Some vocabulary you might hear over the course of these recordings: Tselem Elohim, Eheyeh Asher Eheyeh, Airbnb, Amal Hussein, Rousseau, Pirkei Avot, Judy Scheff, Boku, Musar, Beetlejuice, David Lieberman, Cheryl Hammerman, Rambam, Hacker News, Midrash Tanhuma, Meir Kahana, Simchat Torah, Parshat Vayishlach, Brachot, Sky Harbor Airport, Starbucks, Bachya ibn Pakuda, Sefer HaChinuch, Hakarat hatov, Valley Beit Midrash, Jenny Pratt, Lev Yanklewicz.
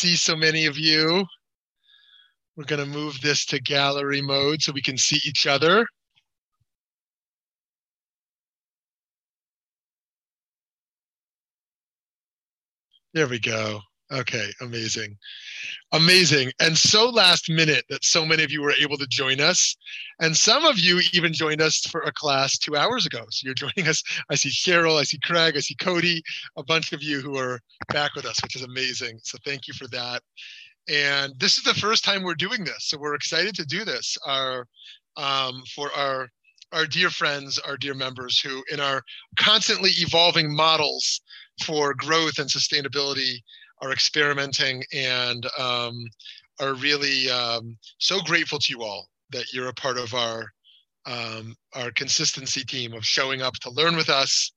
see so many of you. We're going to move this to gallery mode so we can see each other. There we go. Okay, amazing. Amazing. And so last minute that so many of you were able to join us. And some of you even joined us for a class 2 hours ago. So you're joining us. I see Cheryl, I see Craig, I see Cody, a bunch of you who are back with us, which is amazing. So thank you for that. And this is the first time we're doing this. So we're excited to do this for our dear friends, our dear members who in our constantly evolving models for growth and sustainability are experimenting and are really so grateful to you all that you're a part of our consistency team of showing up to learn with us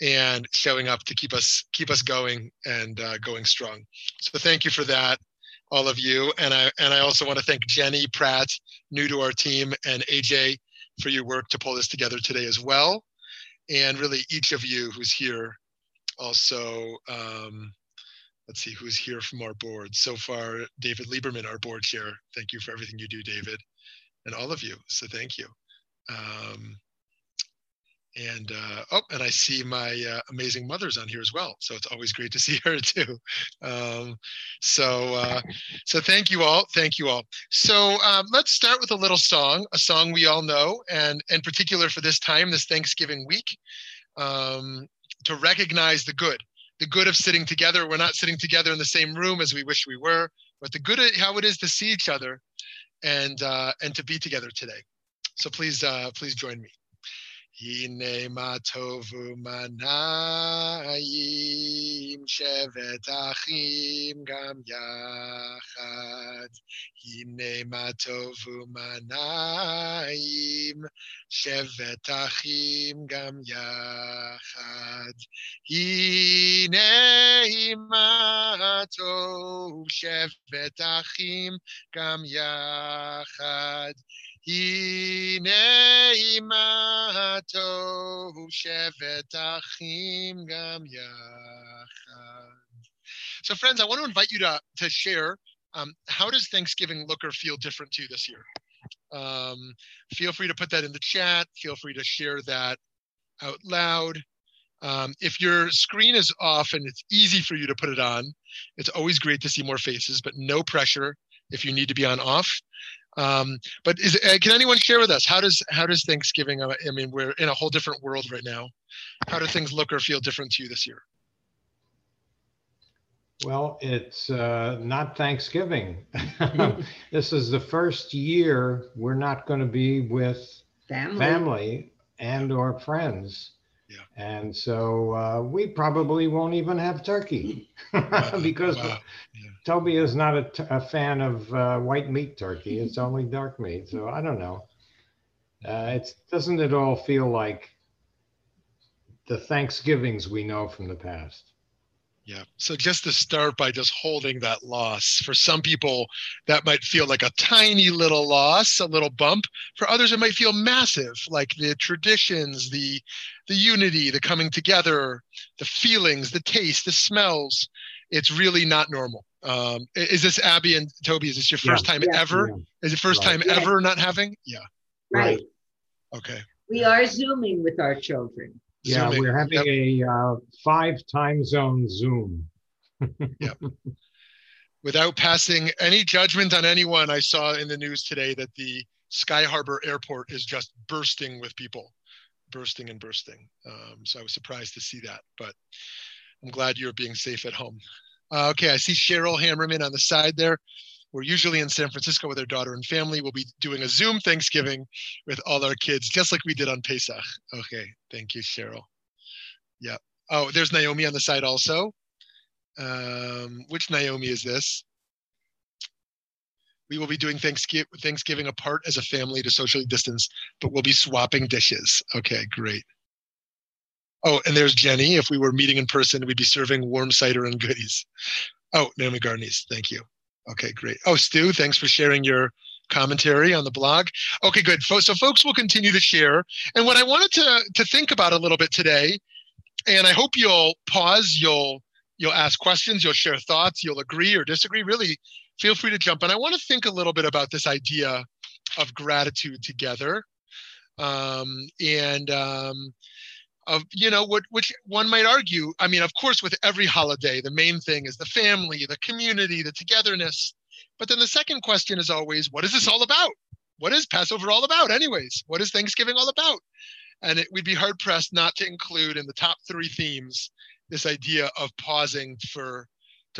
and showing up to keep us going and going strong. So thank you for that, all of you. And I also want to thank Jenny Pratt, new to our team, and AJ for your work to pull this together today as well. And really each of you who's here also, let's see who's here from our board. So far, David Lieberman, our board chair. Thank you for everything you do, David, and all of you. So thank you. And I see my amazing mother's on here as well. So it's always great to see her too. So thank you all. Thank you all. So let's start with a song we all know, and in particular for this time, this Thanksgiving week, to recognize the good of sitting together. We're not sitting together in the same room as we wish we were, but the good of how it is to see each other and to be together today. So please join me. Hine ma tovu manayim, shevet achim gam yachad. Hine ma tovu manayim, shevet achim gam yachad. Hine ma tovu, shevet achim gam yachad. Hine ma tohu shevet achim gam yachad. So friends, I want to invite you to share how does Thanksgiving look or feel different to you this year? Feel free to put that in the chat. Feel free to share that out loud. If your screen is off and it's easy for you to put it on, it's always great to see more faces, but no pressure if you need to be on off. Can anyone share with us how does Thanksgiving? I mean, we're in a whole different world right now. How do things look or feel different to you this year? Well, it's not Thanksgiving. This is the first year we're not going to be with family and or friends. Yeah. And so we probably won't even have turkey because yeah. Toby is not a fan of white meat turkey. It's only dark meat. So I don't know. Doesn't it all feel like the Thanksgivings we know from the past? Yeah. So just to start by just holding that loss. For some people, that might feel like a tiny little loss, a little bump. For others, it might feel massive, like the traditions, the unity, the coming together, the feelings, the taste, the smells. It's really not normal. Is this Abby and Toby? Is this your first time ever? Yeah. Is it first time ever not having? Yeah. Right. Okay. We are Zooming with our children. Yeah, Zooming. We're having a 5 time zone Zoom. Yep. Without passing any judgment on anyone, I saw in the news today that the Sky Harbor Airport is just bursting with people, bursting and bursting. So I was surprised to see that, but I'm glad you're being safe at home. Okay, I see Cheryl Hammerman on the side there. We're usually in San Francisco with our daughter and family. We'll be doing a Zoom Thanksgiving with all our kids, just like we did on Pesach. Okay, thank you, Cheryl. Yeah. Oh, there's Naomi on the side also. Which Naomi is this? We will be doing Thanksgiving apart as a family to socially distance, but we'll be swapping dishes. Okay, great. Oh, and there's Jenny. If we were meeting in person, we'd be serving warm cider and goodies. Oh, Naomi Garnies, thank you. Okay, great. Oh, Stu, thanks for sharing your commentary on the blog. Okay, good. So folks will continue to share. And what I wanted to think about a little bit today, and I hope you'll pause, you'll You'll ask questions, you'll share thoughts, you'll agree or disagree. Really, feel free to jump in. I want to think a little bit about this idea of gratitude together. Which one might argue, I mean, of course, with every holiday, the main thing is the family, the community, the togetherness. But then the second question is always, what is this all about? What is Passover all about anyways? What is Thanksgiving all about? And we'd be hard pressed not to include in the top three themes this idea of pausing to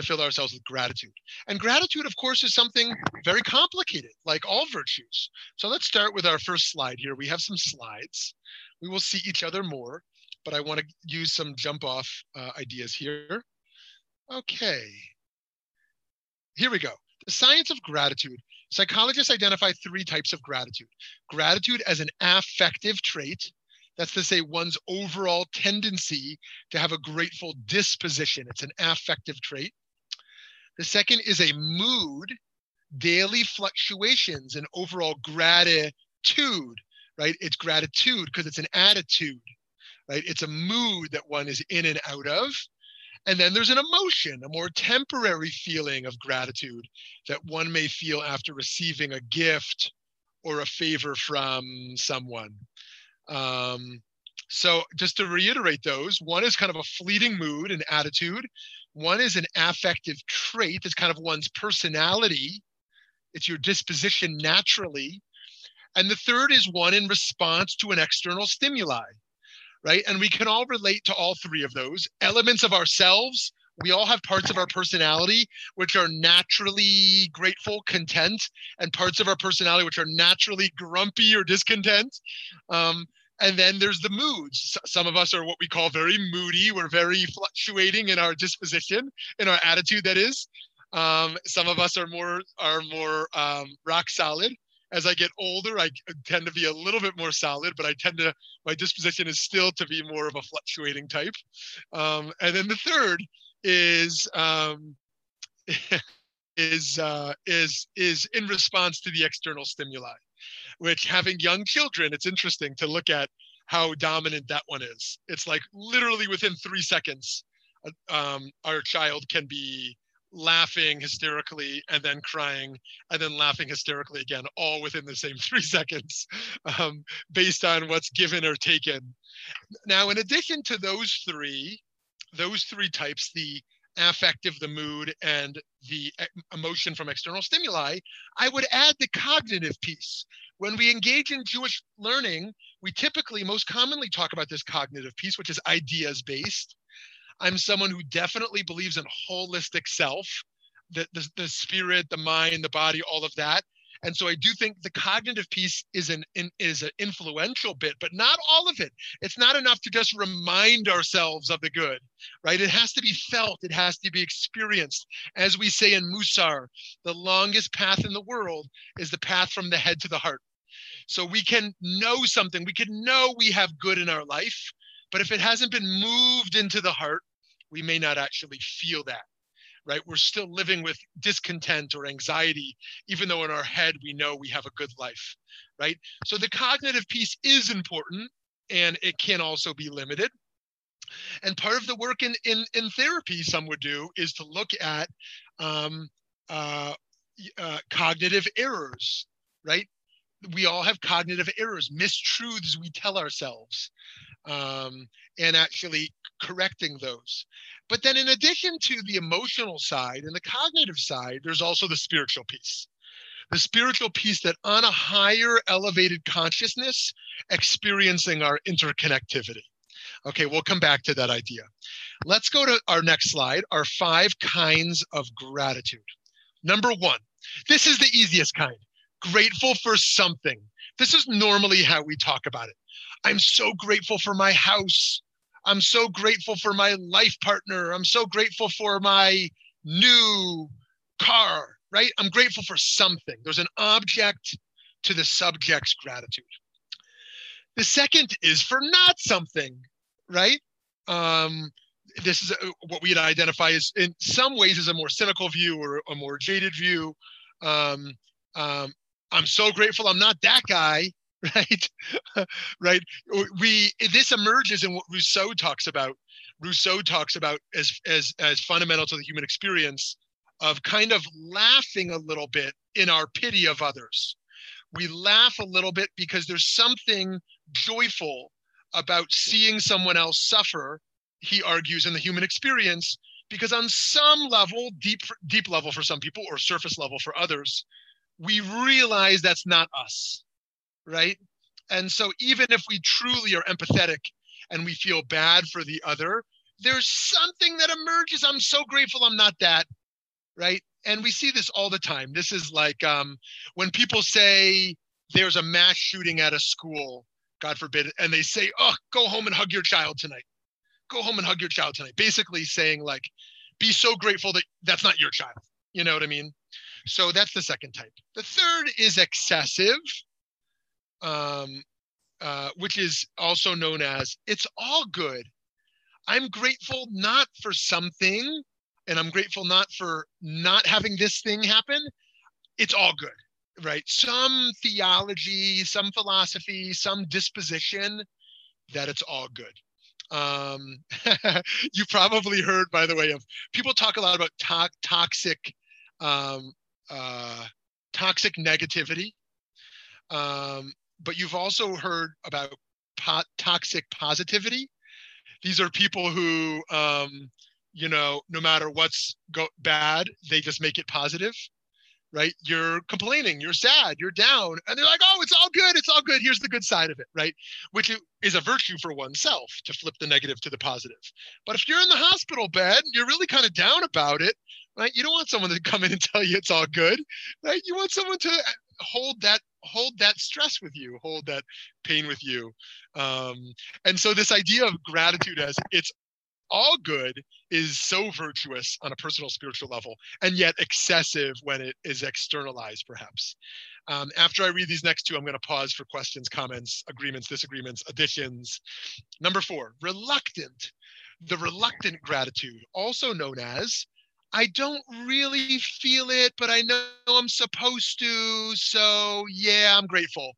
fill ourselves with gratitude. And gratitude, of course, is something very complicated, like all virtues. So let's start with our first slide here. We have some slides. We will see each other more, but I want to use some jump-off ideas here. Okay. Here we go. The science of gratitude. Psychologists identify three types of gratitude. Gratitude as an affective trait. That's to say one's overall tendency to have a grateful disposition. It's an affective trait. The second is a mood, daily fluctuations and overall gratitude, right? It's gratitude because it's an attitude, right? It's a mood that one is in and out of. And then there's an emotion, a more temporary feeling of gratitude that one may feel after receiving a gift or a favor from someone. So just to reiterate those, one is kind of a fleeting mood and attitude. One is an affective trait. It's kind of one's personality. It's your disposition naturally. And the third is one in response to an external stimuli. Right? And we can all relate to all three of those elements of ourselves. We all have parts of our personality which are naturally grateful, content, and parts of our personality which are naturally grumpy or discontent. And then there's the moods. Some of us are what we call very moody. We're very fluctuating in our disposition, in our attitude, that is. Some of us are more rock solid. As I get older, I tend to be a little bit more solid, but my disposition is still to be more of a fluctuating type. And then the third is in response to the external stimuli, which, having young children, it's interesting to look at how dominant that one is. It's like literally within 3 seconds, our child can be laughing hysterically and then crying and then laughing hysterically again, all within the same 3 seconds, based on what's given or taken. Now, in addition to those three types, the affective, the mood, and the emotion from external stimuli, I would add the cognitive piece. When we engage in Jewish learning, we typically most commonly talk about this cognitive piece, which is ideas-based. I'm someone who definitely believes in holistic self, the spirit, the mind, the body, all of that. And so I do think the cognitive piece is an influential bit, but not all of it. It's not enough to just remind ourselves of the good, right? It has to be felt. It has to be experienced. As we say in Musar, the longest path in the world is the path from the head to the heart. So we can know something. We can know we have good in our life, but if it hasn't been moved into the heart, we may not actually feel that. Right? We're still living with discontent or anxiety, even though in our head we know we have a good life, right? So the cognitive piece is important, and it can also be limited. And part of the work in therapy some would do is to look at cognitive errors, right? We all have cognitive errors, mistruths we tell ourselves, and actually correcting those. But then in addition to the emotional side and the cognitive side, there's also the spiritual piece. The spiritual piece that on a higher elevated consciousness, experiencing our interconnectivity. Okay, we'll come back to that idea. Let's go to our next slide, our 5 kinds of gratitude. Number 1, this is the easiest kind, grateful for something. This is normally how we talk about it. I'm so grateful for my house. I'm so grateful for my life partner. I'm so grateful for my new car, right? I'm grateful for something. There's an object to the subject's gratitude. The second is for not something, right? This is what we'd identify as, in some ways, as a more cynical view or a more jaded view. I'm so grateful I'm not that guy. Right? Right. This emerges in what Rousseau talks about Rousseau talks about as fundamental to the human experience, of kind of laughing a little bit in our pity of others. We laugh a little bit because there's something joyful about seeing someone else suffer, he argues, in the human experience, because on some level, deep level for some people or surface level for others, we realize that's not us, right? And so even if we truly are empathetic and we feel bad for the other, there's something that emerges. I'm so grateful I'm not that, right? And we see this all the time. This is like when people say there's a mass shooting at a school, God forbid, and they say, oh, go home and hug your child tonight. Go home and hug your child tonight. Basically saying like, be so grateful that that's not your child. You know what I mean? So that's the second type. The third is excessive, which is also known as, it's all good. I'm grateful not for something, and I'm grateful not for not having this thing happen. It's all good, right? Some theology, some philosophy, some disposition that it's all good. You probably heard, by the way, of people talk a lot about toxic negativity, but you've also heard about toxic positivity. These are people who, no matter what's bad, they just make it positive, right? You're complaining, you're sad, you're down, and they're like, oh, it's all good, here's the good side of it, right? Which is a virtue for oneself, to flip the negative to the positive. But if you're in the hospital bed, you're really kind of down about it, right? You don't want someone to come in and tell you it's all good, right? You want someone to hold that stress with you, hold that pain with you. And so this idea of gratitude as it's all good is so virtuous on a personal spiritual level, and yet excessive when it is externalized, perhaps. After I read these next two, I'm going to pause for questions, comments, agreements, disagreements, additions. Number four, reluctant. The reluctant gratitude, also known as, I don't really feel it, but I know I'm supposed to, so yeah, I'm grateful,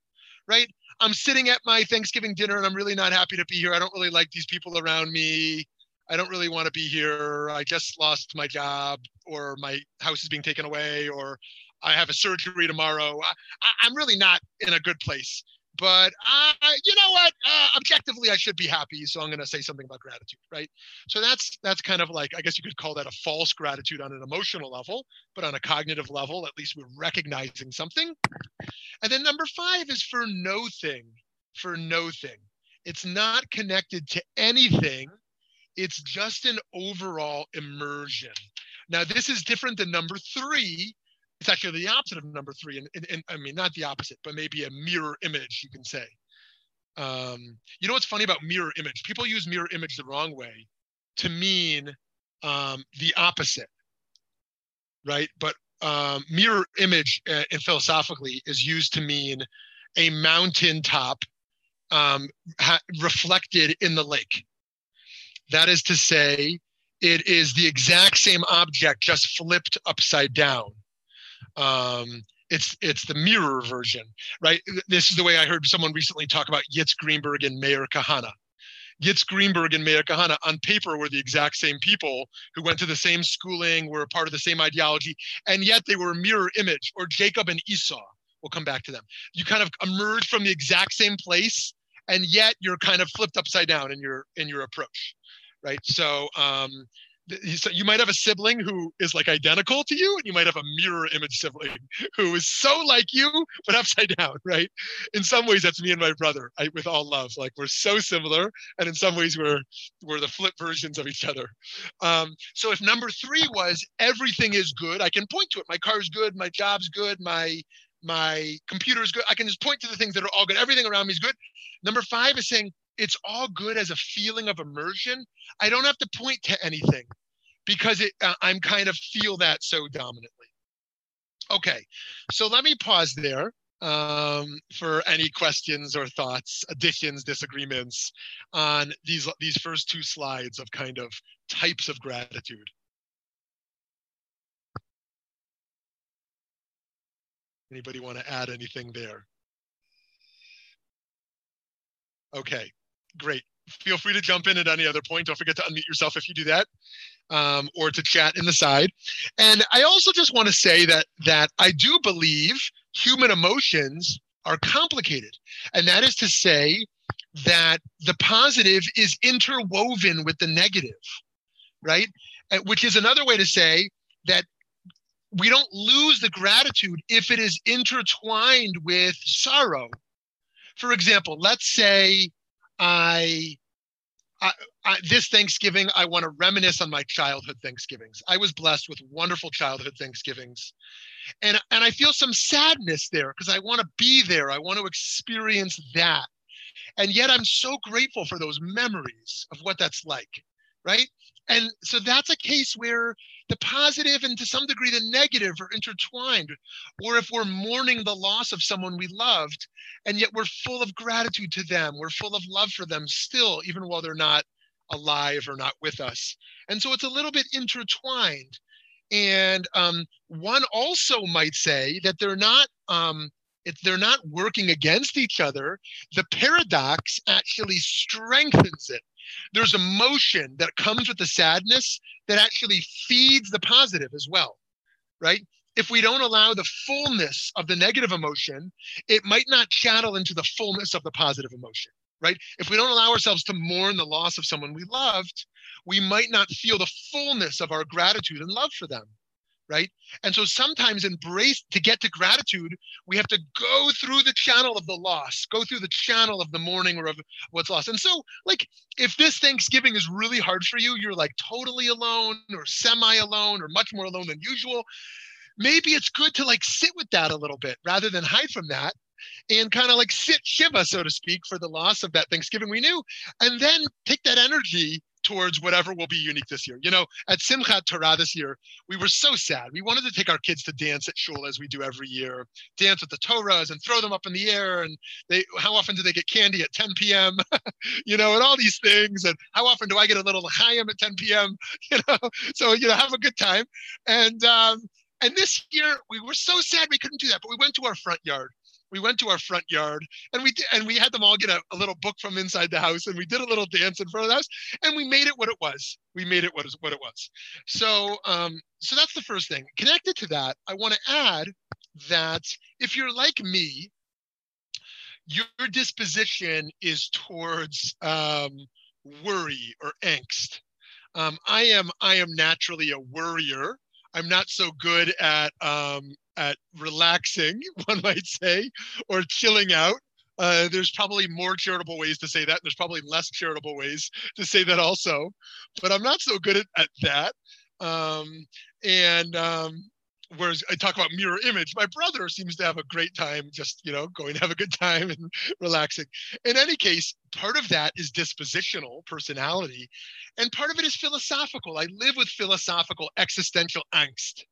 right? I'm sitting at my Thanksgiving dinner and I'm really not happy to be here. I don't really like these people around me. I don't really want to be here. I just lost my job, or my house is being taken away, or I have a surgery tomorrow. I'm really not in a good place, but you know what? Objectively, I should be happy. So I'm going to say something about gratitude, right? So that's kind of like, I guess you could call that a false gratitude on an emotional level, but on a cognitive level, at least we're recognizing something. And then number five is for no thing, for no thing. It's not connected to anything. It's just an overall immersion. Now, this is different than number three. It's actually the opposite of number three. And I mean, not the opposite, but maybe a mirror image, you can say. You know what's funny about mirror image? People use mirror image the wrong way to mean the opposite, right? But mirror image philosophically is used to mean a mountaintop reflected in the lake. That is to say, it is the exact same object, just flipped upside down. It's the mirror version, right? This is the way I heard someone recently talk about Yitz Greenberg and Meir Kahana. Yitz Greenberg and Meir Kahana, on paper, were the exact same people who went to the same schooling, were a part of the same ideology, and yet they were a mirror image, or Jacob and Esau. We'll come back to them. You kind of emerge from the exact same place, and yet you're kind of flipped upside down in your approach. Right, so you might have a sibling who is like identical to you, and you might have a mirror image sibling who is so like you, but upside down, right? In some ways, that's me and my brother, with all love. Like, we're so similar, and in some ways, we're the flip versions of each other. So if number three was everything is good, I can point to it. My car is good, my job's good, my computer is good. I can just point to the things that are all good. Everything around me is good. Number five is saying, it's all good as a feeling of immersion. I don't have to point to anything because I'm kind of feel that so dominantly. Okay, so let me pause there for any questions or thoughts, additions, disagreements on these first two slides of kind of types of gratitude. Anybody want to add anything there? Okay. Great. feel free to jump in at any other point. Don't forget to unmute yourself if you do that, or to chat in the side. And I also just want to say that I do believe human emotions are complicated. And that is to say that the positive is interwoven with the negative, right? Which is another way to say that we don't lose the gratitude if it is intertwined with sorrow. For example, let's say I this Thanksgiving, I want to reminisce on my childhood Thanksgivings. I was blessed with wonderful childhood Thanksgivings. And I feel some sadness there because I want to be there. I want to experience that. And yet I'm so grateful for those memories of what that's like, right? And so that's a case where the positive and to some degree the negative are intertwined, or if we're mourning the loss of someone we loved, and yet we're full of gratitude to them, we're full of love for them still, even while they're not alive or not with us. And so it's a little bit intertwined. And one also might say that they're not working against each other. The paradox actually strengthens it. There's emotion that comes with the sadness that actually feeds the positive as well, right? If we don't allow the fullness of the negative emotion, it might not channel into the fullness of the positive emotion, right? If we don't allow ourselves to mourn the loss of someone we loved, we might not feel the fullness of our gratitude and love for them, right? And so sometimes to get to gratitude, we have to go through the channel of the loss, go through the channel of the mourning or of what's lost. And so like, if this Thanksgiving is really hard for you, you're like totally alone or semi-alone or much more alone than usual, maybe it's good to like sit with that a little bit rather than hide from that and kind of like sit Shiva, so to speak, for the loss of that Thanksgiving we knew, and then take that energy towards whatever will be unique this year. You know, at Simchat Torah this year, we were so sad. We wanted to take our kids to dance at shul as we do every year, dance with the Torahs and throw them up in the air. And how often do they get candy at 10 p.m.? You know, and all these things. And how often do I get a little l'chaim at 10 p.m.? You know, so, you know, have a good time. And this year, we were so sad we couldn't do that, but we went to our front yard. We went to our front yard and we had them all get a little book from inside the house, and we did a little dance in front of the house, and we made it what it was. So, so that's the first thing. Connected to that, I want to add that if you're like me, your disposition is towards worry or angst. I am naturally a worrier. I'm not so good at relaxing, one might say, or chilling out. There's probably more charitable ways to say that. There's probably less charitable ways to say that also, but I'm not so good at that. Whereas I talk about mirror image, my brother seems to have a great time just, you know, going to have a good time and relaxing. In any case, part of that is dispositional personality, and part of it is philosophical. I live with philosophical existential angst.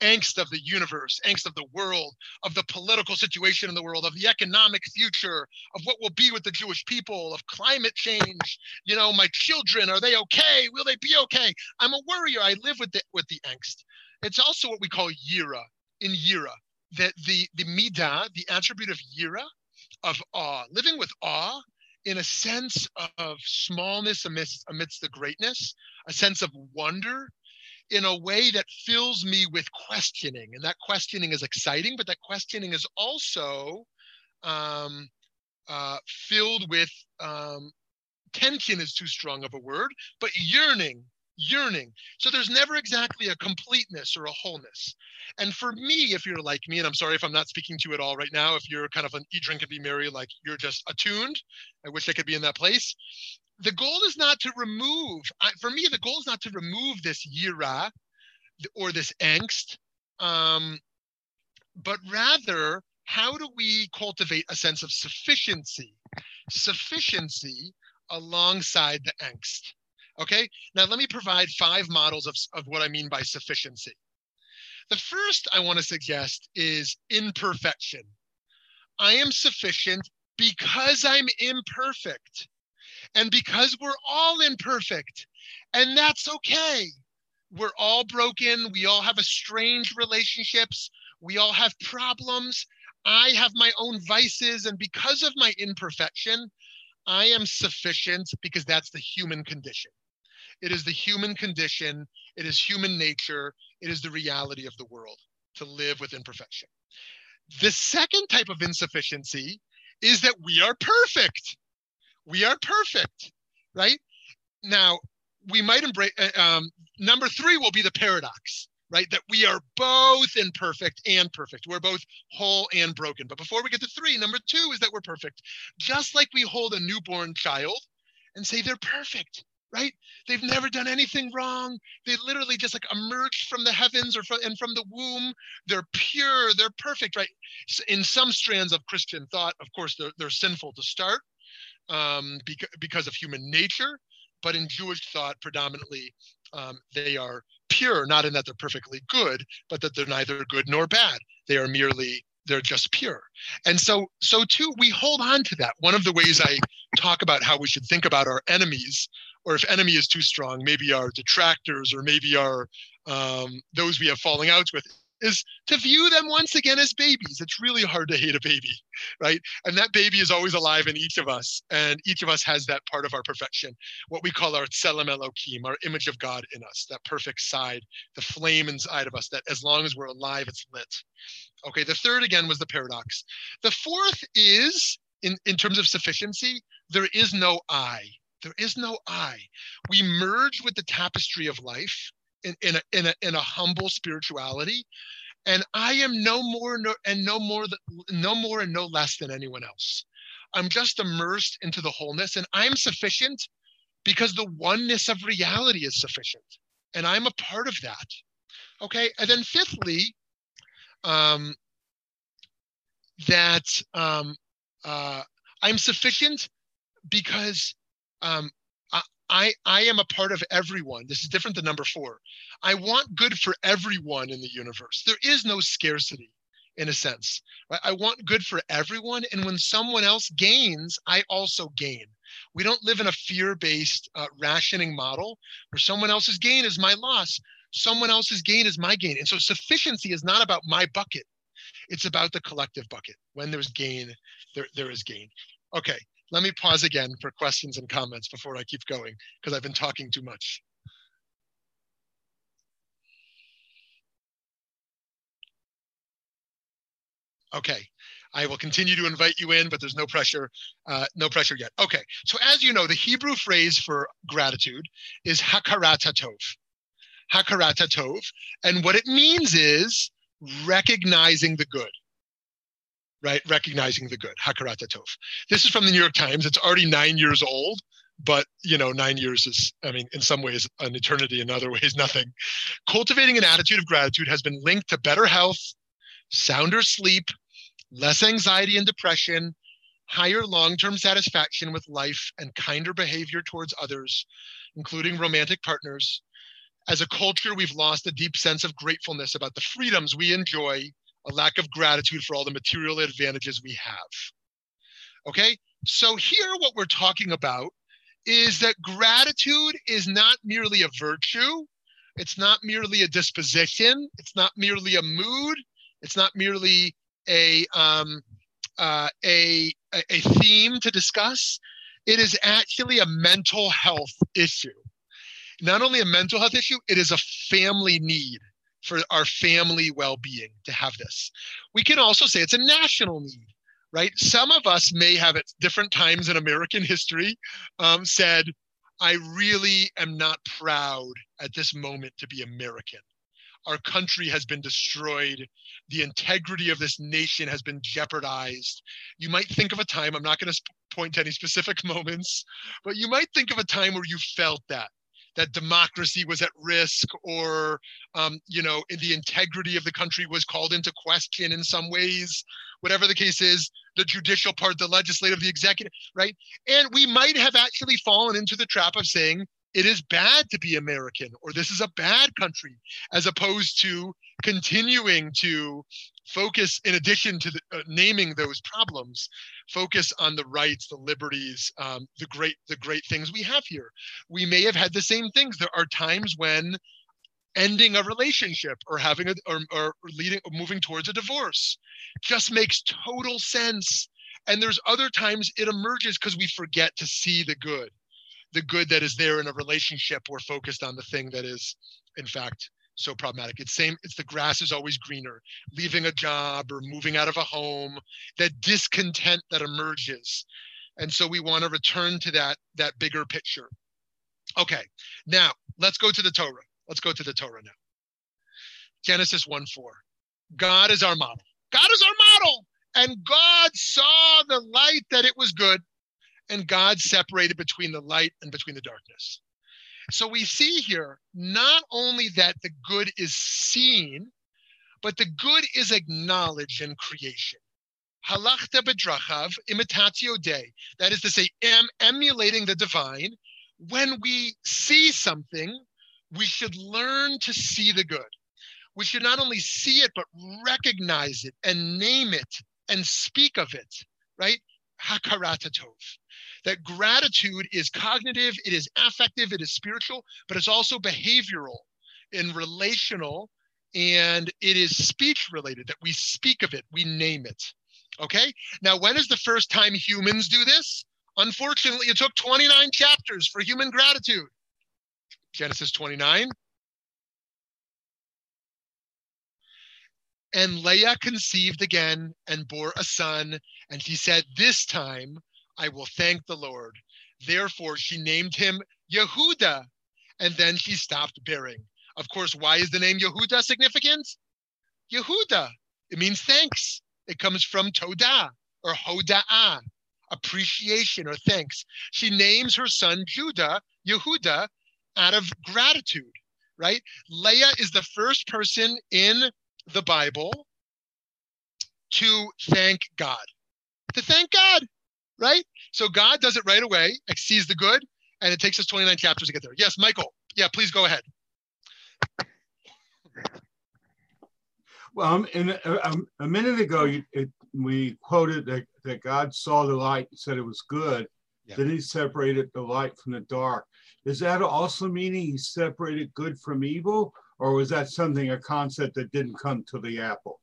Angst of the universe, angst of the world, of the political situation in the world, of the economic future, of what will be with the Jewish people, of climate change. You know, my children, are they okay? Will they be okay? I'm a worrier. I live with the angst. It's also what we call yira, in yira, that the midah, the attribute of yira, of awe, living with awe in a sense of smallness amidst the greatness, a sense of wonder in a way that fills me with questioning. And that questioning is exciting, but that questioning is also filled with, tension is too strong of a word, but yearning. So there's never exactly a completeness or a wholeness. And for me, if you're like me, and I'm sorry if I'm not speaking to you at all right now, if you're kind of an eat, drink, and be merry, like you're just attuned, I wish I could be in that place. The goal is not to remove, the goal is not to remove this yira or this angst, but rather, how do we cultivate a sense of sufficiency alongside the angst? Okay, now let me provide 5 models of what I mean by sufficiency. The first I want to suggest is imperfection. I am sufficient because I'm imperfect. And because we're all imperfect, and that's okay. We're all broken. We all have estranged relationships. We all have problems. I have my own vices. And because of my imperfection, I am sufficient because that's the human condition. It is the human condition. It is human nature. It is the reality of the world to live with imperfection. The second type of insufficiency is that we are perfect. We are perfect, right? Now, we might embrace, number three will be the paradox, right? That we are both imperfect and perfect. We're both whole and broken. But before we get to three, number two is that we're perfect. Just like we hold a newborn child and say they're perfect, right? They've never done anything wrong. They literally just like emerged from the heavens or from the womb. They're pure, they're perfect, right? In some strands of Christian thought, of course, they're sinful to start because of human nature. But in Jewish thought, predominantly, they are pure, not in that they're perfectly good, but that they're neither good nor bad. They are merely, they're just pure. And so too, we hold on to that. One of the ways I talk about how we should think about our enemies, or if enemy is too strong, maybe our detractors, or maybe our those we have falling outs with, is to view them once again as babies. It's really hard to hate a baby, right? And that baby is always alive in each of us. And each of us has that part of our perfection, what we call our tselem Elohim, our image of God in us, that perfect side, the flame inside of us, that as long as we're alive, it's lit. Okay, the third again was the paradox. The fourth is, in terms of sufficiency, there is no I. There is no I. We merge with the tapestry of life in a humble spirituality, and I am no more and no less than anyone else. I'm just immersed into the wholeness, and I'm sufficient because the oneness of reality is sufficient, and I'm a part of that. Okay, and then fifthly, I'm sufficient because I am a part of everyone. This is different than number four. I want good for everyone in the universe. There is no scarcity, in a sense. Right? I want good for everyone. And when someone else gains, I also gain. We don't live in a fear-based rationing model where someone else's gain is my loss. Someone else's gain is my gain. And so sufficiency is not about my bucket. It's about the collective bucket. When there's gain, there is gain. Okay. Let me pause again for questions and comments before I keep going, because I've been talking too much. Okay, I will continue to invite you in, but there's no pressure yet. Okay, so as you know, the Hebrew phrase for gratitude is hakarat hatov. Hakarat hatov, and what it means is recognizing the good. Right, recognizing the good, hakarat hatov. This is from the New York Times. It's already 9 years old, but 9 years is, in some ways an eternity, in other ways nothing. Cultivating an attitude of gratitude has been linked to better health, sounder sleep, less anxiety and depression, higher long-term satisfaction with life, and kinder behavior towards others, including romantic partners. As a culture, we've lost a deep sense of gratefulness about the freedoms we enjoy, a lack of gratitude for all the material advantages we have. Okay, so here what we're talking about is that gratitude is not merely a virtue. It's not merely a disposition. It's not merely a mood. It's not merely a theme to discuss. It is actually a mental health issue. Not only a mental health issue, it is a family need. For our family well-being to have this. We can also say it's a national need, right? Some of us may have at different times in American history said, I really am not proud at this moment to be American. Our country has been destroyed. The integrity of this nation has been jeopardized. You might think of a time, I'm not gonna point to any specific moments, but you might think of a time where you felt that democracy was at risk, or the integrity of the country was called into question in some ways, whatever the case is, the judicial part, the legislative, the executive, right? And we might have actually fallen into the trap of saying, it is bad to be American, or this is a bad country, as opposed to continuing to focus, in addition to naming those problems, focus on the rights, the liberties, the great things we have here. We may have had the same things. There are times when ending a relationship or having a, or moving towards a divorce just makes total sense And there's other times it emerges because we forget to see the good that is there in a relationship. We're focused on the thing that is, in fact, so problematic. It's the grass is always greener. Leaving a job or moving out of a home, that discontent that emerges. And so we want to return to that bigger picture. Okay, now let's go to the Torah. Let's go to the Torah now. Genesis 1:4. God is our model. God is our model. And God saw the light that it was good, and God separated between the light and between the darkness. So we see here not only that the good is seen, but the good is acknowledged in creation. Halachta bedrachav imitatio Dei. That is to say, emulating the divine. When we see something, we should learn to see the good. We should not only see it, but recognize it and name it and speak of it, right? Hakarat hatov. That gratitude is cognitive, it is affective, it is spiritual, but it's also behavioral and relational, and it is speech related, that we speak of it, we name it. Okay? Now, when is the first time humans do this? Unfortunately, it took 29 chapters for human gratitude. Genesis 29. And Leah conceived again and bore a son, and she said, this time I will thank the Lord. Therefore, she named him Yehuda, and then she stopped bearing. Of course, why is the name Yehuda significant? Yehuda, it means thanks. It comes from Todah or Hoda'ah, appreciation or thanks. She names her son Judah, Yehuda, out of gratitude, right? Leah is the first person in the Bible to thank God. To thank God. Right? So God does it right away, sees the good, and it takes us 29 chapters to get there. Yes, Michael. Yeah, please go ahead. Well, a minute ago, we quoted that God saw the light and said it was good. Yep. Then he separated the light from the dark. Is that also meaning he separated good from evil? Or was that a concept that didn't come to the apple?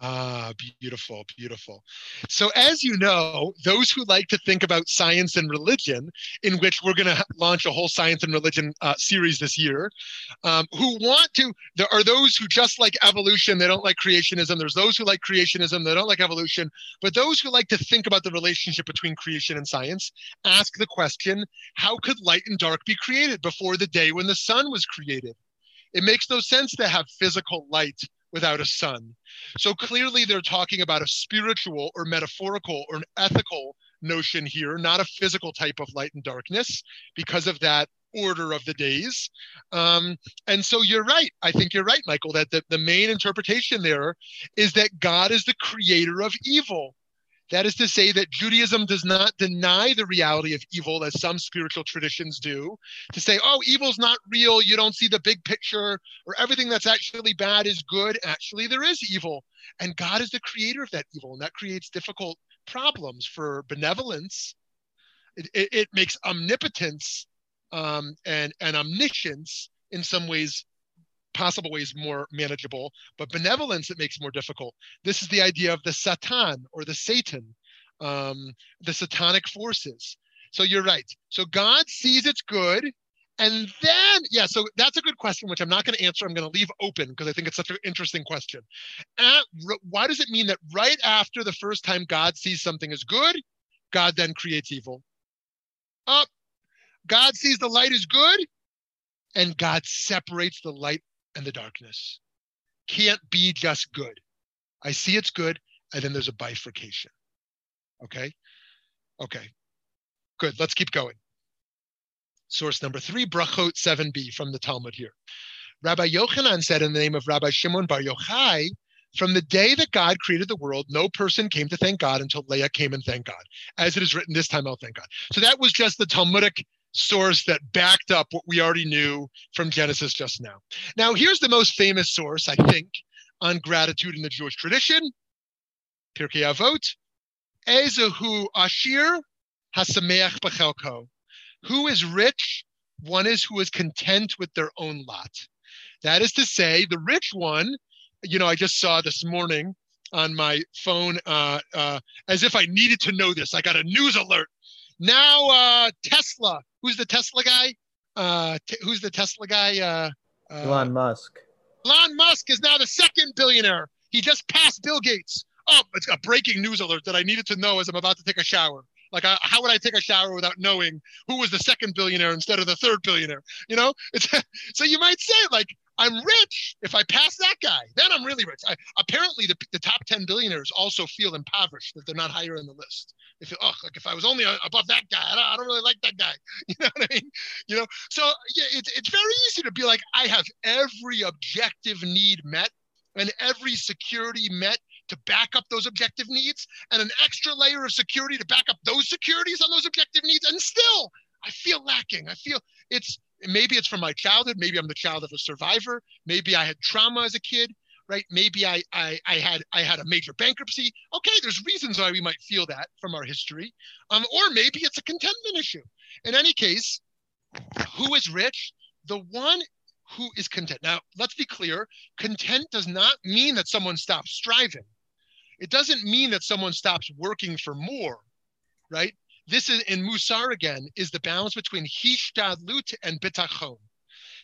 Ah, beautiful, beautiful. So as you know, those who like to think about science and religion, in which we're going to launch a whole science and religion series this year, who want to, there are those who just like evolution, they don't like creationism. There's those who like creationism, they don't like evolution. But those who like to think about the relationship between creation and science ask the question, how could light and dark be created before the day when the sun was created? It makes no sense to have physical light without a sun. So clearly they're talking about a spiritual or metaphorical or an ethical notion here, not a physical type of light and darkness because of that order of the days. And so you're right. I think you're right, Michael, that the main interpretation there is that God is the creator of evil. That is to say that Judaism does not deny the reality of evil as some spiritual traditions do, to say, oh, evil's not real, you don't see the big picture, or everything that's actually bad is good. Actually, there is evil, and God is the creator of that evil, and that creates difficult problems for benevolence. It makes omnipotence and omniscience in some ways possible ways more manageable, but benevolence it makes more difficult. This is the idea of the Satan or the Satan, the satanic forces. So you're right. So God sees it's good. And then, yeah, so that's a good question, which I'm not going to answer. I'm going to leave open because I think it's such an interesting question. Why does it mean that right after the first time God sees something as good, God then creates evil? God sees the light is good, and God separates the light and the darkness. Can't be just good. I see it's good, and then there's a bifurcation. Okay? Okay. Good. Let's keep going. Source number 3, Brachot 7b from the Talmud here. Rabbi Yochanan said in the name of Rabbi Shimon Bar Yochai, from the day that God created the world, no person came to thank God until Leah came and thanked God. As it is written, this time I'll thank God. So that was just the Talmudic source that backed up what we already knew from Genesis just now. Now, here's the most famous source, I think, on gratitude in the Jewish tradition. Pirkei Avot. Ezehu Ashir Hasameach B'chelko. Who is rich? One is who is content with their own lot. That is to say, the rich one, I just saw this morning on my phone as if I needed to know this. I got a news alert. Now Tesla. Who's the Tesla guy? Elon Musk. Elon Musk is now the second billionaire. He just passed Bill Gates. Oh, it's a breaking news alert that I needed to know as I'm about to take a shower. Like, how would I take a shower without knowing who was the second billionaire instead of the third billionaire? You know, it's, so you might say, like, I'm rich if I pass that guy. Then I'm really rich. Apparently, the top 10 billionaires also feel impoverished that they're not higher on the list. They feel, oh, like if I was only above that guy, I don't really like that guy. You know what I mean? You know, so yeah, it's very easy to be like, I have every objective need met and every security met to back up those objective needs and an extra layer of security to back up those securities on those objective needs. And still, I feel lacking. I feel maybe it's from my childhood. Maybe I'm the child of a survivor. Maybe I had trauma as a kid, right? Maybe I had a major bankruptcy. Okay, there's reasons why we might feel that from our history. Or maybe it's a contentment issue. In any case, who is rich? The one who is content. Now, let's be clear. Content does not mean that someone stops striving. It doesn't mean that someone stops working for more, right? This is, in Musar again, is the balance between hishtadlut and bitachon.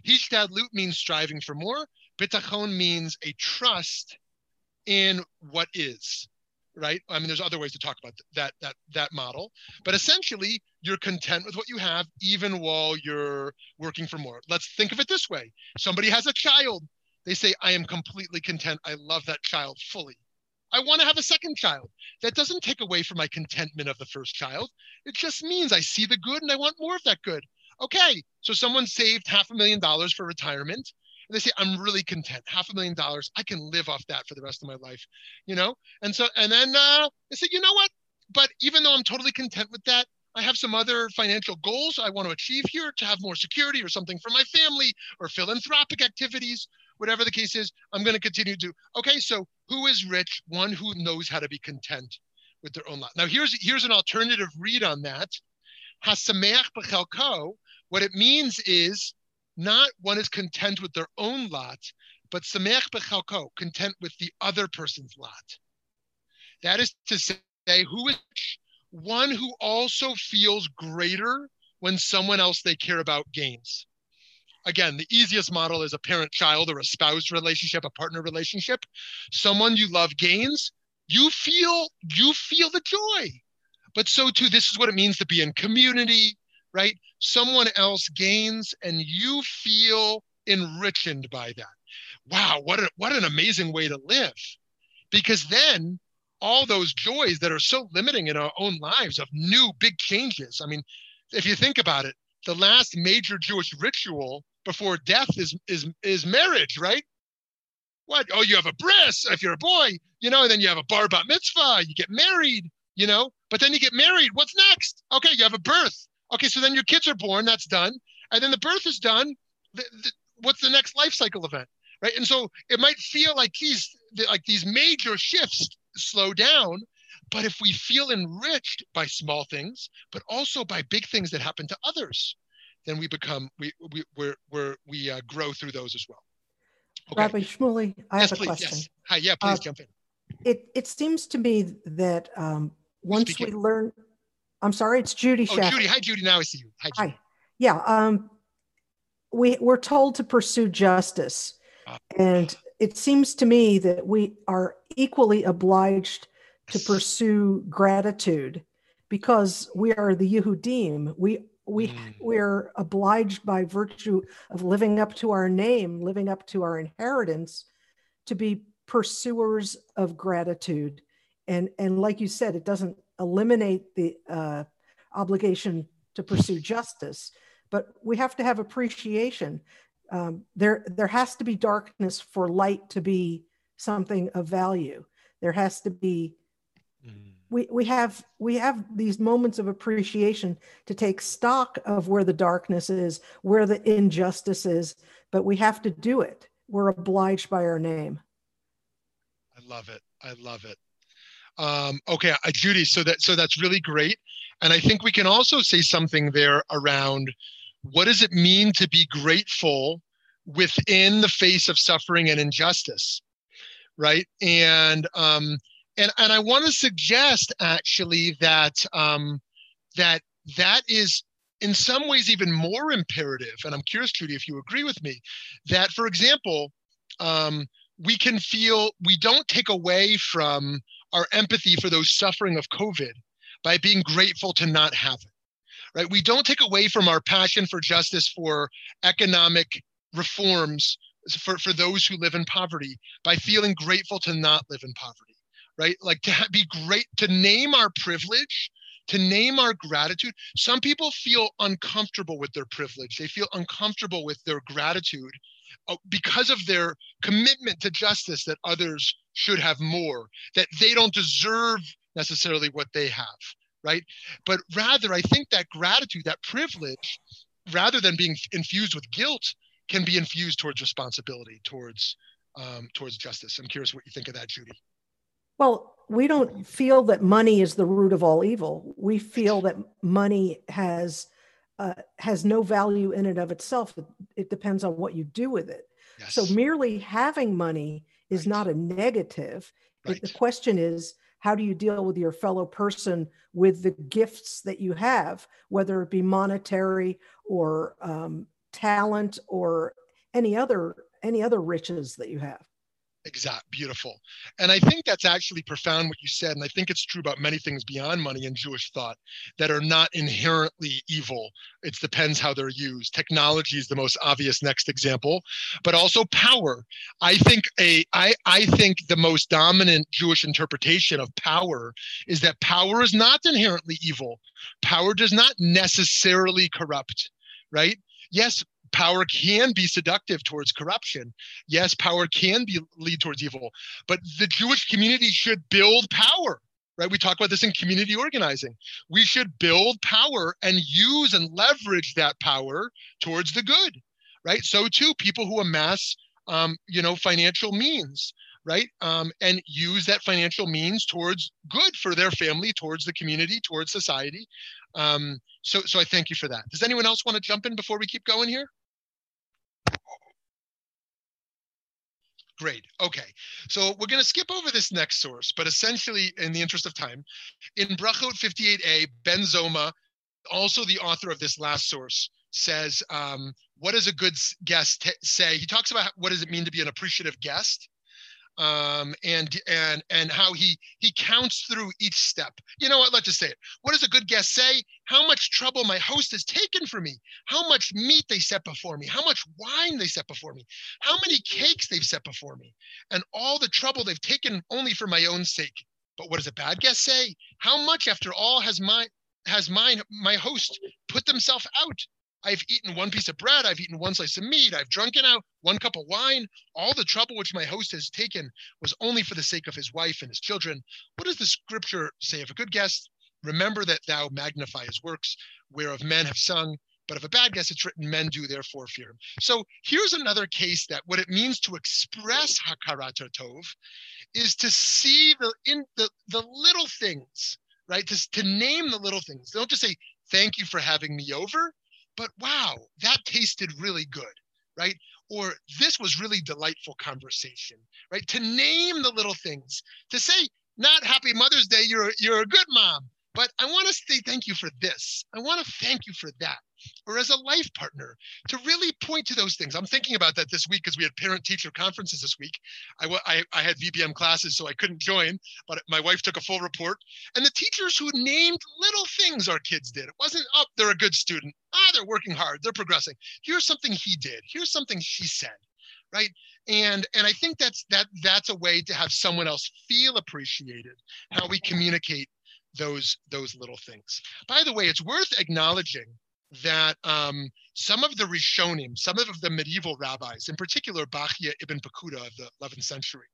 Hishtadlut means striving for more. Bitachon means a trust in what is, right? I mean, there's other ways to talk about that model. But essentially, you're content with what you have even while you're working for more. Let's think of it this way. Somebody has a child. They say, I am completely content. I love that child fully. I want to have a second child. That doesn't take away from my contentment of the first child. It just means I see the good and I want more of that good. Okay, so someone saved $500,000 for retirement. And they say, I'm really content. $500,000. I can live off that for the rest of my life, you know? And so, and then they say, you know what? But even though I'm totally content with that, I have some other financial goals I want to achieve here to have more security or something for my family or philanthropic activities. Whatever the case is, I'm going to continue to. Okay, so who is rich? One who knows how to be content with their own lot. Now, here's an alternative read on that. Hasameach b'chelko, what it means is not one is content with their own lot, but sameach b'chelko, content with the other person's lot. That is to say, who is rich? One who also feels greater when someone else they care about gains. Again, the easiest model is a parent-child or a spouse relationship, a partner relationship. Someone you love gains, you feel the joy. But so too, this is what it means to be in community, right? Someone else gains and you feel enriched by that. Wow, what an amazing way to live. Because then all those joys that are so limiting in our own lives of new big changes. I mean, if you think about it, the last major Jewish ritual before death is marriage, right? What? Oh, you have a bris if you're a boy, you know, and then you have a bar bat mitzvah, you get married, you know, but then you get married. What's next? Okay, you have a birth. Okay, so then your kids are born, that's done. And then the birth is done. What's the next life cycle event, right? And so it might feel like these major shifts slow down. But if we feel enriched by small things, but also by big things that happen to others, then we grow through those as well. Okay. Rabbi Shmuley, I have a question. Yes. Hi, yeah, please jump in. It seems to me that once we learn, I'm sorry, it's Judy Scheff. Oh, Judy, hi Judy, now I see you. Hi, Judy. Hi. Yeah, we're told to pursue justice. And it seems to me that we are equally obliged to pursue gratitude, because we are the Yehudim. We're obliged by virtue of living up to our name, living up to our inheritance, to be pursuers of gratitude. And like you said, it doesn't eliminate the obligation to pursue justice, but we have to have appreciation. There has to be darkness for light to be something of value. There has to be We have these moments of appreciation to take stock of where the darkness is, where the injustice is, but we have to do it. We're obliged by our name. I love it. I love it. Okay, Judy, so that's really great. And I think we can also say something there around what does it mean to be grateful within the face of suffering and injustice? right? And I want to suggest actually that that is in some ways even more imperative. And I'm curious, Judy, if you agree with me, that, for example, we can feel, we don't take away from our empathy for those suffering of COVID by being grateful to not have it. Right? We don't take away from our passion for justice, for economic reforms, for those who live in poverty by feeling grateful to not live in poverty. Right? Like to be great, to name our privilege, to name our gratitude. Some people feel uncomfortable with their privilege. They feel uncomfortable with their gratitude because of their commitment to justice that others should have more, that they don't deserve necessarily what they have. Right? But rather, I think that gratitude, that privilege, rather than being infused with guilt, can be infused towards responsibility, towards justice. I'm curious what you think of that, Judy. Well, we don't feel that money is the root of all evil. We feel that money has no value in and of itself. It depends on what you do with it. Yes. So merely having money is not a negative. Right. The question is, how do you deal with your fellow person with the gifts that you have, whether it be monetary or talent or any other riches that you have? Exact. Beautiful. And I think that's actually profound what you said. And I think it's true about many things beyond money in Jewish thought that are not inherently evil. It depends how they're used. Technology is the most obvious next example, but also power. I think the most dominant Jewish interpretation of power is that power is not inherently evil. Power does not necessarily corrupt, right? Yes, power can be seductive towards corruption. Yes, power can lead towards evil, but the Jewish community should build power, right? We talk about this in community organizing. We should build power and use and leverage that power towards the good, right? So too, people who amass, financial means, right? And use that financial means towards good for their family, towards the community, towards society. So I thank you for that. Does anyone else want to jump in before we keep going here? Great. Okay. So we're going to skip over this next source, but essentially in the interest of time, in Brachot 58a, Ben Zoma, also the author of this last source, says, what does a good guest say? He talks about what does it mean to be an appreciative guest? And how he counts through each step. You know what? Let's just say it. What does a good guest say? How much trouble my host has taken for me? How much meat they set before me? How much wine they set before me? How many cakes they've set before me? And all the trouble they've taken only for my own sake. But what does a bad guest say? How much, after all, has my host put themselves out? I've eaten one piece of bread, I've eaten one slice of meat, I've drunken out one cup of wine. All the trouble which my host has taken was only for the sake of his wife and his children. What does the scripture say of a good guest? Remember that thou magnify his works, whereof men have sung, but of a bad guest it's written, men do therefore fear him. So here's another case that what it means to express hakarat tov is to see the little things, right? To name the little things. Don't just say, thank you for having me over. But wow, that tasted really good, right? Or this was really delightful conversation, right? To name the little things, to say, not happy Mother's Day, you're a good mom, but I want to say thank you for this. I want to thank you for that. Or as a life partner, to really point to those things. I'm thinking about that this week because we had parent-teacher conferences this week. I had VBM classes, so I couldn't join, but my wife took a full report. And the teachers who named little things our kids did. It wasn't, oh, they're a good student. Ah, they're working hard. They're progressing. Here's something he did. Here's something she said, right? And I think that's a way to have someone else feel appreciated, how we communicate those little things. By the way, it's worth acknowledging that some of the Rishonim, some of the medieval rabbis, in particular Bachya ibn Pakuda of the 11th century,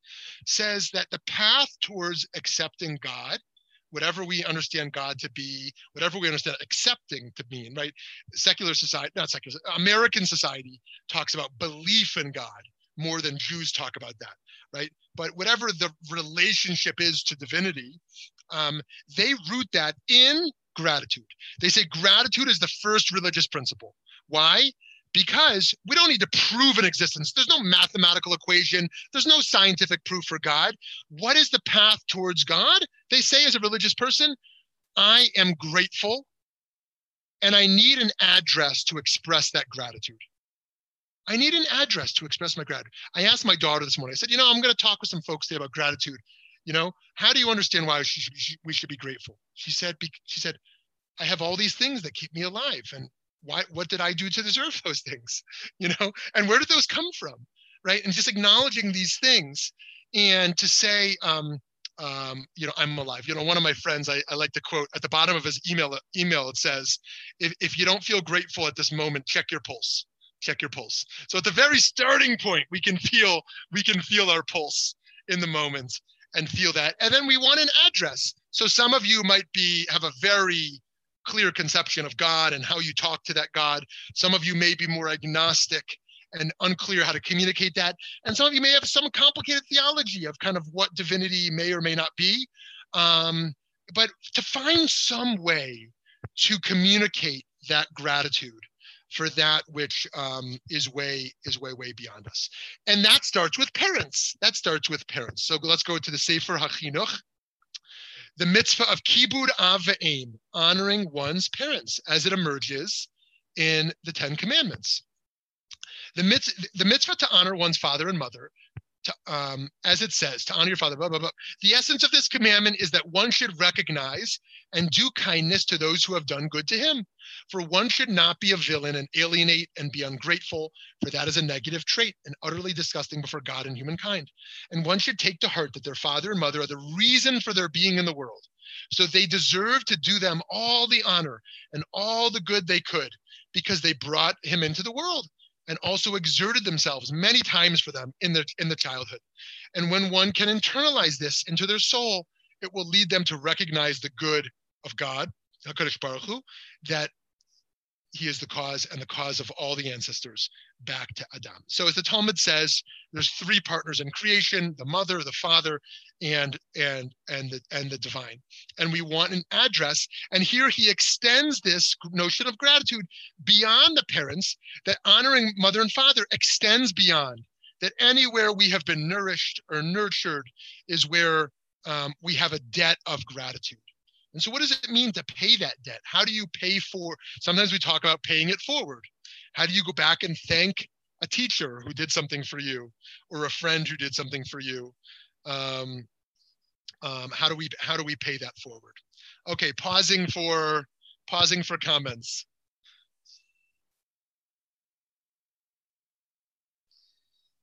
says that the path towards accepting God, whatever we understand God to be, whatever we understand accepting to mean, right? Secular society, not secular, American society talks about belief in God more than Jews talk about that, right? But whatever the relationship is to divinity, they root that in gratitude. They say gratitude is the first religious principle. Why? because we don't need to prove an existence. There's no mathematical equation. There's no scientific proof for God. What is the path towards God? They say, as a religious person, I am grateful and I need an address to express that gratitude. I need an address to express my gratitude. I asked my daughter this morning, I said, you know, I'm going to talk with some folks today about gratitude. You know, how do you understand why we should be grateful? She said, I have all these things that keep me alive. And why? What did I do to deserve those things? You know, and where did those come from? Right? And just acknowledging these things and to say, you know, I'm alive. You know, one of my friends, I like to quote at the bottom of his email, it says, if you don't feel grateful at this moment, check your pulse. Check your pulse. So at the very starting point, we can feel our pulse in the moment and feel that. And then we want an address. So some of you might have a very clear conception of God and how you talk to that God. Some of you may be more agnostic and unclear how to communicate that. And some of you may have some complicated theology of kind of what divinity may or may not be. But to find some way to communicate that gratitude for that which is way beyond us. And that starts with parents. So let's go to the Sefer HaChinuch. The mitzvah of kibud av v'em, honoring one's parents, as it emerges in the Ten Commandments. The mitzvah to honor one's father and mother, as it says, to honor your father, blah, blah, blah. The essence of this commandment is that one should recognize and do kindness to those who have done good to him. For one should not be a villain and alienate and be ungrateful, for that is a negative trait and utterly disgusting before God and humankind. And one should take to heart that their father and mother are the reason for their being in the world. So they deserve to do them all the honor and all the good they could, because they brought him into the world and also exerted themselves many times for them in the childhood. And when one can internalize this into their soul, it will lead them to recognize the good of God, HaKadosh Baruch Hu, that he is the cause and the cause of all the ancestors back to Adam. So as the Talmud says, there's three partners in creation: the mother, the father, and the divine. And we want an address. And here he extends this notion of gratitude beyond the parents, that honoring mother and father extends beyond, that anywhere we have been nourished or nurtured is where we have a debt of gratitude. And so what does it mean to pay that debt? How do you pay for? Sometimes we talk about paying it forward. How do you go back and thank a teacher who did something for you, or a friend who did something for you? How do we pay that forward? Okay, pausing for comments.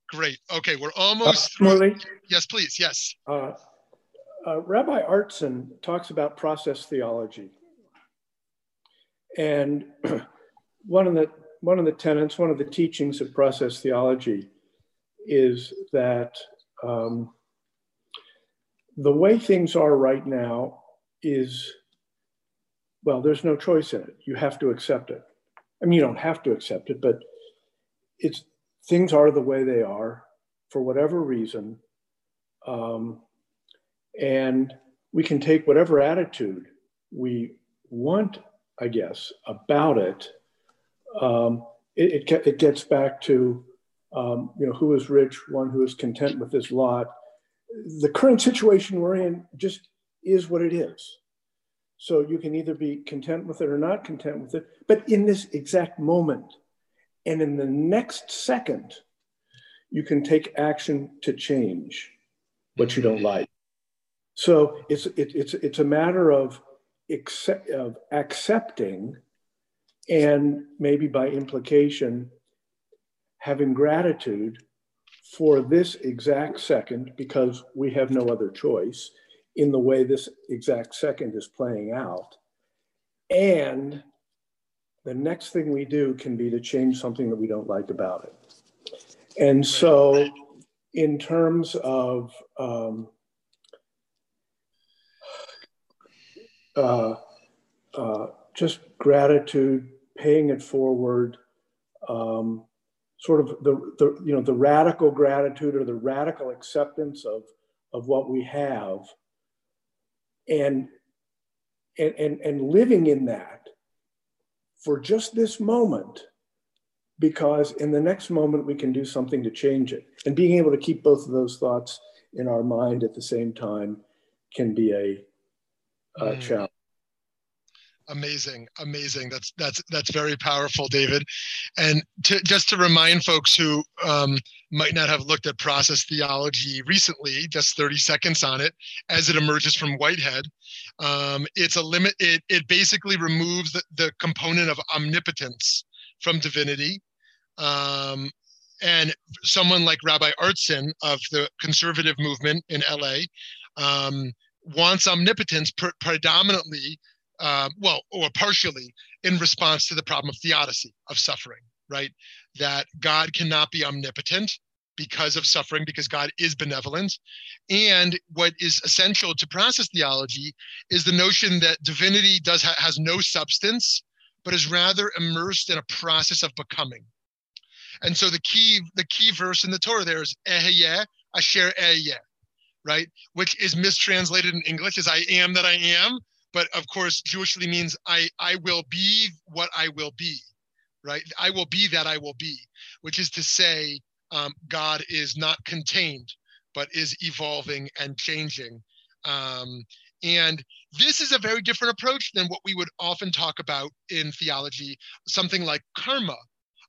Great. Okay, we're almost through. Yes, please. Yes. Rabbi Artson talks about process theology, and one of the teachings of process theology is that the way things are right now is, well, there's no choice in it. You have to accept it. I mean, you don't have to accept it, but it's, things are the way they are for whatever reason. And we can take whatever attitude we want, I guess, about it. It gets back to, you know, who is rich, one who is content with his lot. The current situation we're in just is what it is. So you can either be content with it or not content with it. But in this exact moment, and in the next second, you can take action to change what you don't like. So it's a matter of accepting, and maybe by implication, having gratitude for this exact second, because we have no other choice in the way this exact second is playing out. And the next thing we do can be to change something that we don't like about it. And so in terms of, just gratitude, paying it forward, sort of the you know, the radical gratitude or the radical acceptance of what we have, and living in that for just this moment, because in the next moment we can do something to change it. And being able to keep both of those thoughts in our mind at the same time can be a challenge. Amazing. That's very powerful, David. And just to remind folks who might not have looked at process theology recently, just 30 seconds on it, as it emerges from Whitehead, it's a limit. It basically removes the component of omnipotence from divinity. And someone like Rabbi Artson of the conservative movement in LA wants omnipotence predominantly or partially in response to the problem of theodicy, of suffering, right? That God cannot be omnipotent because of suffering, because God is benevolent. And what is essential to process theology is the notion that divinity has no substance, but is rather immersed in a process of becoming. And so the key verse in the Torah there is Eheyeh Asher Eheyeh, right? Which is mistranslated in English as I am that I am. But of course, Jewishly means I will be what I will be, right? I will be that I will be, which is to say God is not contained, but is evolving and changing. And this is a very different approach than what we would often talk about in theology, something like karma.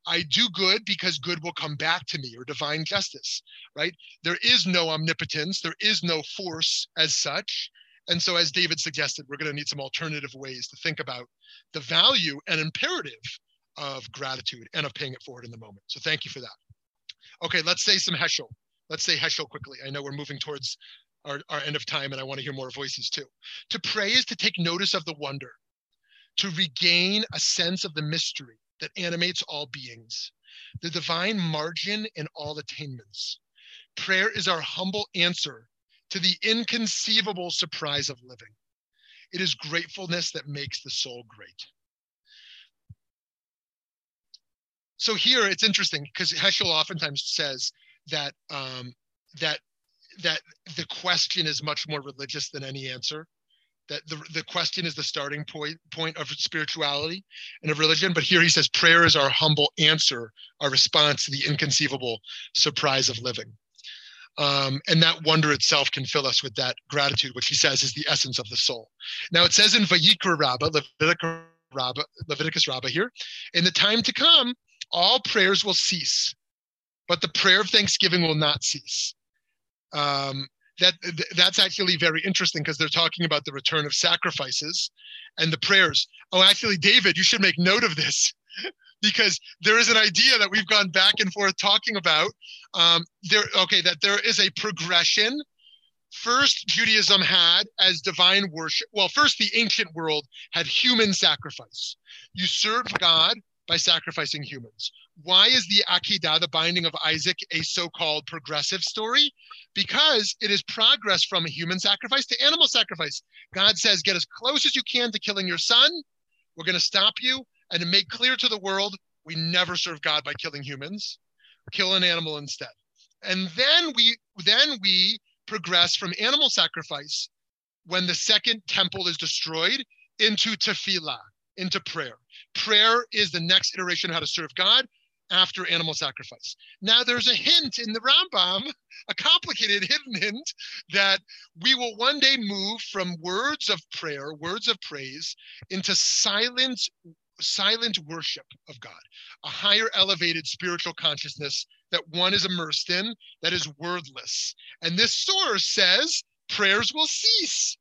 I do good because good will come back to me, or divine justice, right? There is no omnipotence. There is no force as such. And so, as David suggested, we're going to need some alternative ways to think about the value and imperative of gratitude and of paying it forward in the moment. So thank you for that. Okay, let's say some Heschel. Let's say Heschel quickly. I know we're moving towards our end of time, and I want to hear more voices too. To pray is to take notice of the wonder, to regain a sense of the mystery that animates all beings, the divine margin in all attainments. Prayer is our humble answer to the inconceivable surprise of living. It is gratefulness that makes the soul great. So here it's interesting because Heschel oftentimes says that, that the question is much more religious than any answer, that the question is the starting point of spirituality and of religion. But here he says, prayer is our humble answer, our response to the inconceivable surprise of living. And that wonder itself can fill us with that gratitude, which he says is the essence of the soul. Now it says in Vayikra Rabbah, Leviticus Rabbah here, in the time to come, all prayers will cease, but the prayer of thanksgiving will not cease. That's actually very interesting because they're talking about the return of sacrifices and the prayers. Oh, actually, David, you should make note of this. Because there is an idea that we've gone back and forth talking about that there is a progression. First, Judaism had as divine worship. Well, first, the ancient world had human sacrifice. You serve God by sacrificing humans. Why is the Akedah, the binding of Isaac, a so-called progressive story? Because it is progress from a human sacrifice to animal sacrifice. God says, get as close as you can to killing your son. We're going to stop you. And to make clear to the world, we never serve God by killing humans. Kill an animal instead. And then we progress from animal sacrifice when the second temple is destroyed into tefillah, into prayer. Prayer is the next iteration of how to serve God after animal sacrifice. Now there's a hint in the Rambam, a complicated hidden hint, that we will one day move from words of prayer, words of praise, into silent worship of God, a higher elevated spiritual consciousness that one is immersed in, that is wordless. And this source says prayers will cease,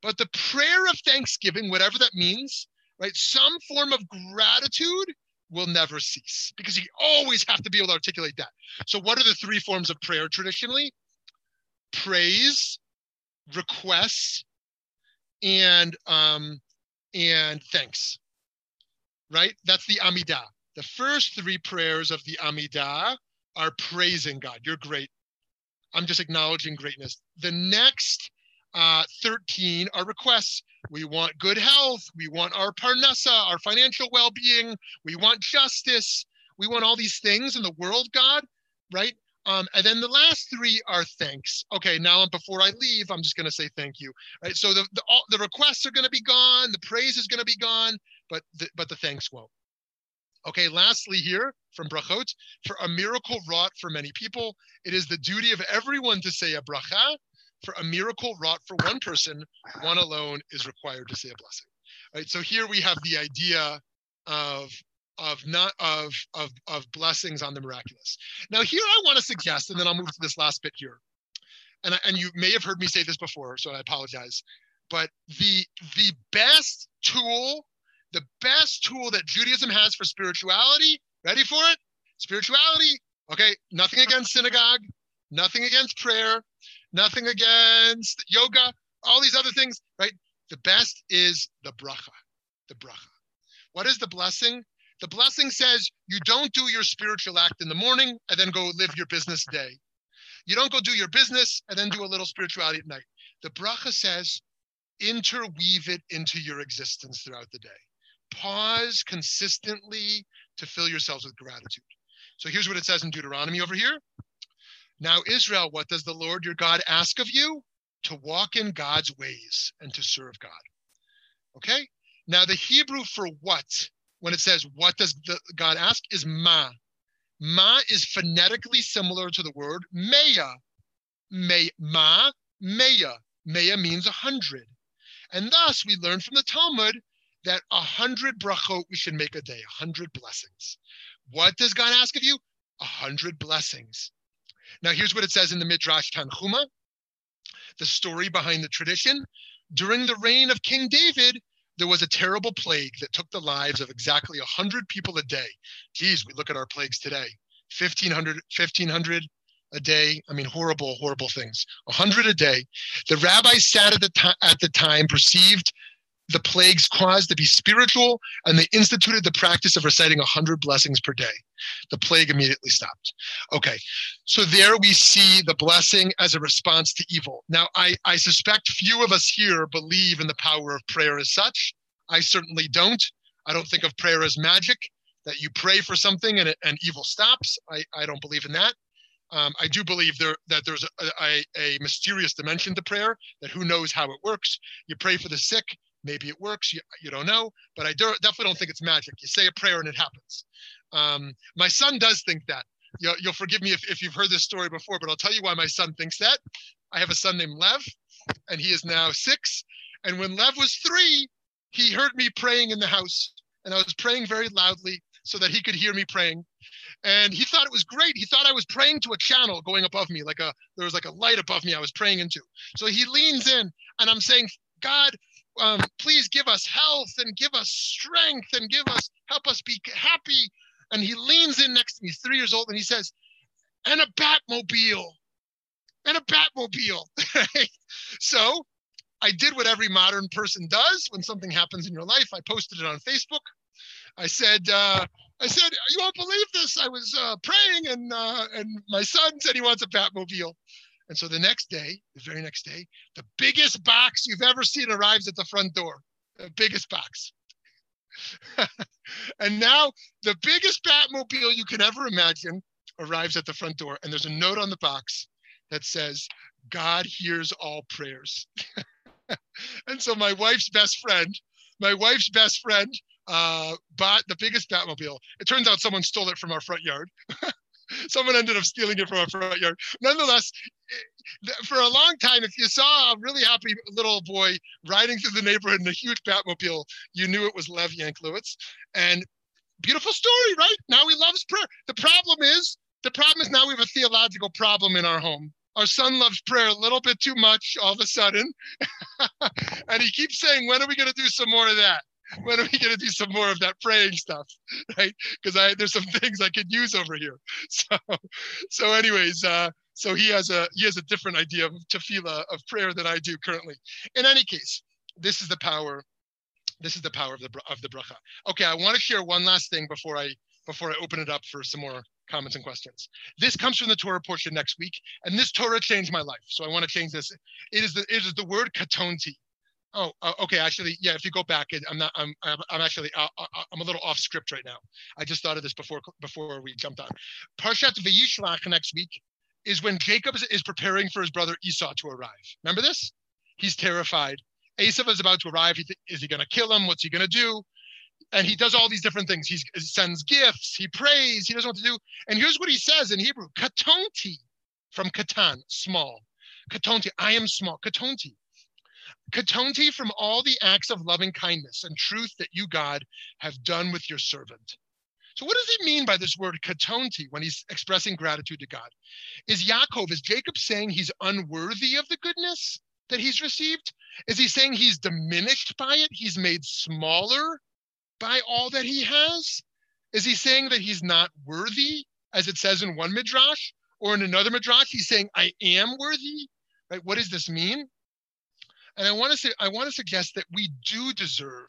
but the prayer of thanksgiving, whatever that means, right, some form of gratitude will never cease, because you always have to be able to articulate that. So what are the three forms of prayer traditionally? Praise, requests, and thanks. Right? That's the Amidah. The first three prayers of the Amidah are praising God. You're great. I'm just acknowledging greatness. The next 13 are requests. We want good health. We want our parnasa, our financial well-being. We want justice. We want all these things in the world, God, right? And then the last three are thanks. Okay, now before I leave, I'm just going to say thank you. Right? So the requests are going to be gone. The praise is going to be gone. But the thanks won't. Okay, lastly here from Brachot, for a miracle wrought for many people, it is the duty of everyone to say a bracha. For a miracle wrought for one person, one alone is required to say a blessing. All right, so here we have the idea of blessings on the miraculous. Now here I want to suggest, and then I'll move to this last bit here. And you may have heard me say this before, so I apologize. But the best tool that Judaism has for spirituality, ready for it? Spirituality, okay, nothing against synagogue, nothing against prayer, nothing against yoga, all these other things, right? The best is the bracha, the bracha. What is the blessing? The blessing says you don't do your spiritual act in the morning and then go live your business day. You don't go do your business and then do a little spirituality at night. The bracha says interweave it into your existence throughout the day. Pause consistently to fill yourselves with gratitude. So here's what it says in Deuteronomy over here. Now, Israel, what does the Lord your God ask of you? To walk in God's ways and to serve God. Okay? Now, the Hebrew for what, when it says what does God ask, is ma. Ma is phonetically similar to the word meya. Ma, meya. Meya means 100. And thus, we learn from the Talmud that 100 brachot we should make a day, 100 blessings. What does God ask of you? 100 blessings. Now, here's what it says in the Midrash Tanhuma, the story behind the tradition. During the reign of King David, there was a terrible plague that took the lives of exactly 100 people a day. Geez, we look at our plagues today. 1,500 a day. I mean, horrible, horrible things. 100 a day. The rabbis sat at the time, perceived the plague's cause to be spiritual, and they instituted the practice of reciting 100 blessings per day. The plague immediately stopped. Okay, so there we see the blessing as a response to evil. Now, I suspect few of us here believe in the power of prayer as such. I certainly don't. I don't think of prayer as magic, that you pray for something and evil stops. I don't believe in that. I do believe that there's a mysterious dimension to prayer, that who knows how it works. You pray for the sick. Maybe it works, you don't know, but I definitely don't think it's magic. You say a prayer and it happens. My son does think that. You'll forgive me if you've heard this story before, but I'll tell you why my son thinks that. I have a son named Lev, and he is now 6. And when Lev was 3, he heard me praying in the house, and I was praying very loudly so that he could hear me praying. And he thought it was great. He thought I was praying to a channel going above me, there was like a light above me I was praying into. So he leans in, and I'm saying, God, please give us health and give us strength and help us be happy. And he leans in next to me, 3 years old, and he says, and a Batmobile, and a Batmobile. So I did what every modern person does when something happens in your life. I posted it on Facebook. I said, you won't believe this. I was praying and my son said he wants a Batmobile. And so the very next day, the biggest box you've ever seen arrives at the front door, the biggest box. And now the biggest Batmobile you can ever imagine arrives at the front door. And there's a note on the box that says, God hears all prayers. And so my wife's best friend bought the biggest Batmobile. It turns out someone stole it from our front yard. Someone ended up stealing it from our front yard. Nonetheless, for a long time, if you saw a really happy little boy riding through the neighborhood in a huge Batmobile, you knew it was Lev Yanklewicz. And beautiful story, right? Now he loves prayer. The problem is now we have a theological problem in our home. Our son loves prayer a little bit too much all of a sudden. And he keeps saying, when are we going to do some more of that? When are we going to do some more of that praying stuff, right? Because there's some things I could use over here. So anyways, so he has a different idea of tefillah, of prayer, than I do currently. In any case, this is the power. This is the power of the bracha. Okay, I want to share one last thing before I open it up for some more comments and questions. This comes from the Torah portion next week, and this Torah changed my life. So I want to change this. It is the word katonti. Oh, okay. Actually, yeah. If you go back, I'm a little off script right now. I just thought of this before we jumped on. Parshat Vayishlach next week is when Jacob is preparing for his brother Esau to arrive. Remember this? He's terrified. Esau is about to arrive. Is he going to kill him? What's he going to do? And he does all these different things. He sends gifts, he prays, he doesn't know what to do. And here's what he says in Hebrew, katonti, from katan, small. Katonti, I am small, katonti. Katonti from all the acts of loving kindness and truth that you, God, have done with your servant. So what does he mean by this word katonti when he's expressing gratitude to God? Is Jacob saying he's unworthy of the goodness that he's received? Is he saying he's diminished by it? He's made smaller by all that he has? Is he saying that he's not worthy, as it says in one midrash? Or in another midrash, he's saying, I am worthy? Right? What does this mean? And I want to suggest that we do deserve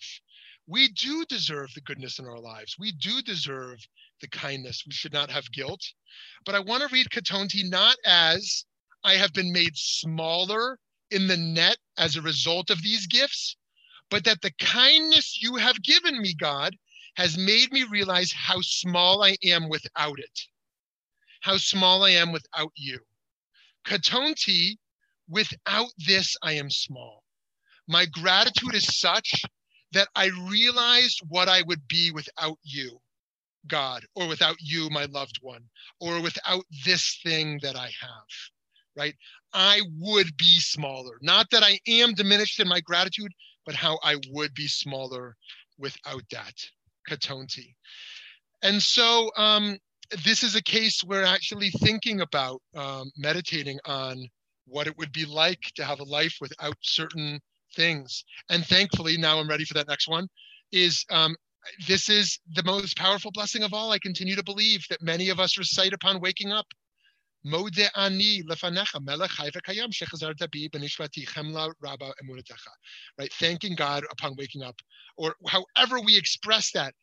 the goodness in our lives. We do deserve the kindness. We should not have guilt. But I want to read katonti not as I have been made smaller in the net as a result of these gifts, but that the kindness you have given me, God, has made me realize how small I am without it, how small I am without you. Katonti, without this, I am small. My gratitude is such that I realized what I would be without you, God, or without you, my loved one, or without this thing that I have, right? I would be smaller. Not that I am diminished in my gratitude, but how I would be smaller without that, katonti. And so this is a case where actually thinking about meditating on what it would be like to have a life without certain things. And thankfully, now I'm ready for that next one, is this is the most powerful blessing of all. I continue to believe that many of us recite upon waking up. Right, thanking God upon waking up, or however we express that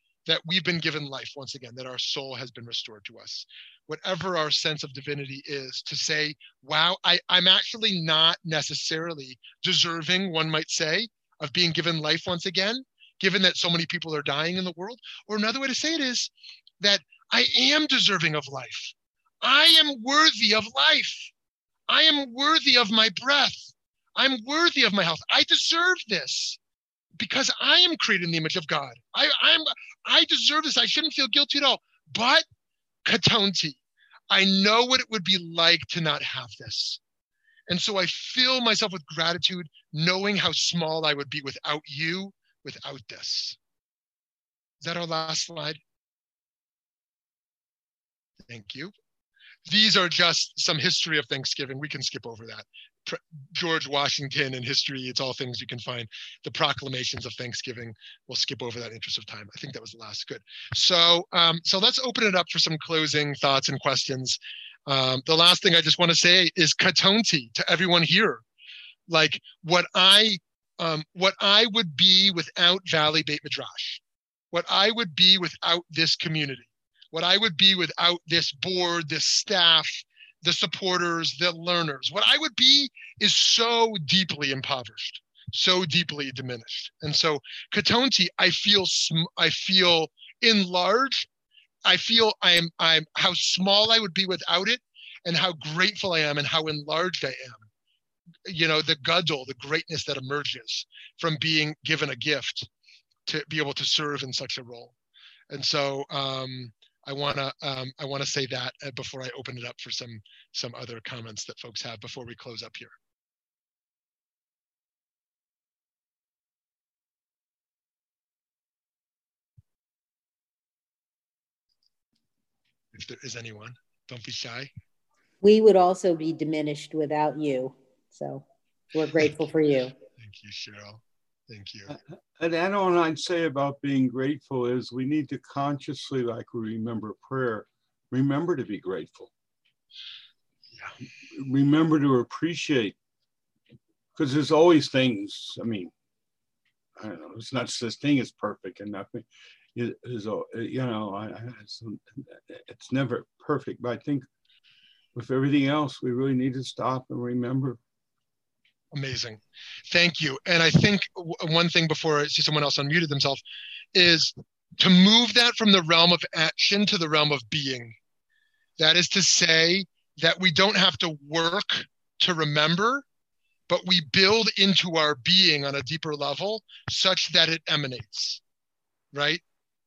we've been given life once again, that our soul has been restored to us. Whatever our sense of divinity is, to say, wow, I'm actually not necessarily deserving, one might say, of being given life once again, given that so many people are dying in the world. Or another way to say it is that I am deserving of life. I am worthy of life. I am worthy of my breath. I'm worthy of my health. I deserve this. Because I am created in the image of God. I deserve this. I shouldn't feel guilty at all. But katonti, I know what it would be like to not have this. And so I fill myself with gratitude, knowing how small I would be without you, without this. Is that our last slide? Thank you. These are just some history of Thanksgiving. We can skip over that. George Washington and history, it's all things you can find. The proclamations of Thanksgiving, we'll skip over that in interest of time. I think that was the last. Good. So let's open it up for some closing thoughts and questions. The last thing I just want to say is katonti to everyone here. Like what I would be without Valley Beit Midrash, what I would be without this community, what I would be without this board, this staff, the supporters, the learners. What I would be is so deeply impoverished, so deeply diminished. And so katonti, I feel enlarged. I feel I'm how small I would be without it, and how grateful I am and how enlarged I am. You know, the gadol, the greatness that emerges from being given a gift to be able to serve in such a role. And so, I want to say that before I open it up for some other comments that folks have before we close up here. If there is anyone, don't be shy. We would also be diminished without you. So we're grateful for you. Thank you, Cheryl. Thank you. An add-on I'd say about being grateful is we need to consciously, like we remember prayer, remember to be grateful. Yeah. Remember to appreciate, because there's always things, I mean, I don't know, it's not such thing as perfect and nothing is, you know, it's never perfect, but I think with everything else, we really need to stop and remember. Amazing. Thank you. And I think one thing before I see someone else unmuted themselves is to move that from the realm of action to the realm of being. That is to say that we don't have to work to remember, but we build into our being on a deeper level such that it emanates. right?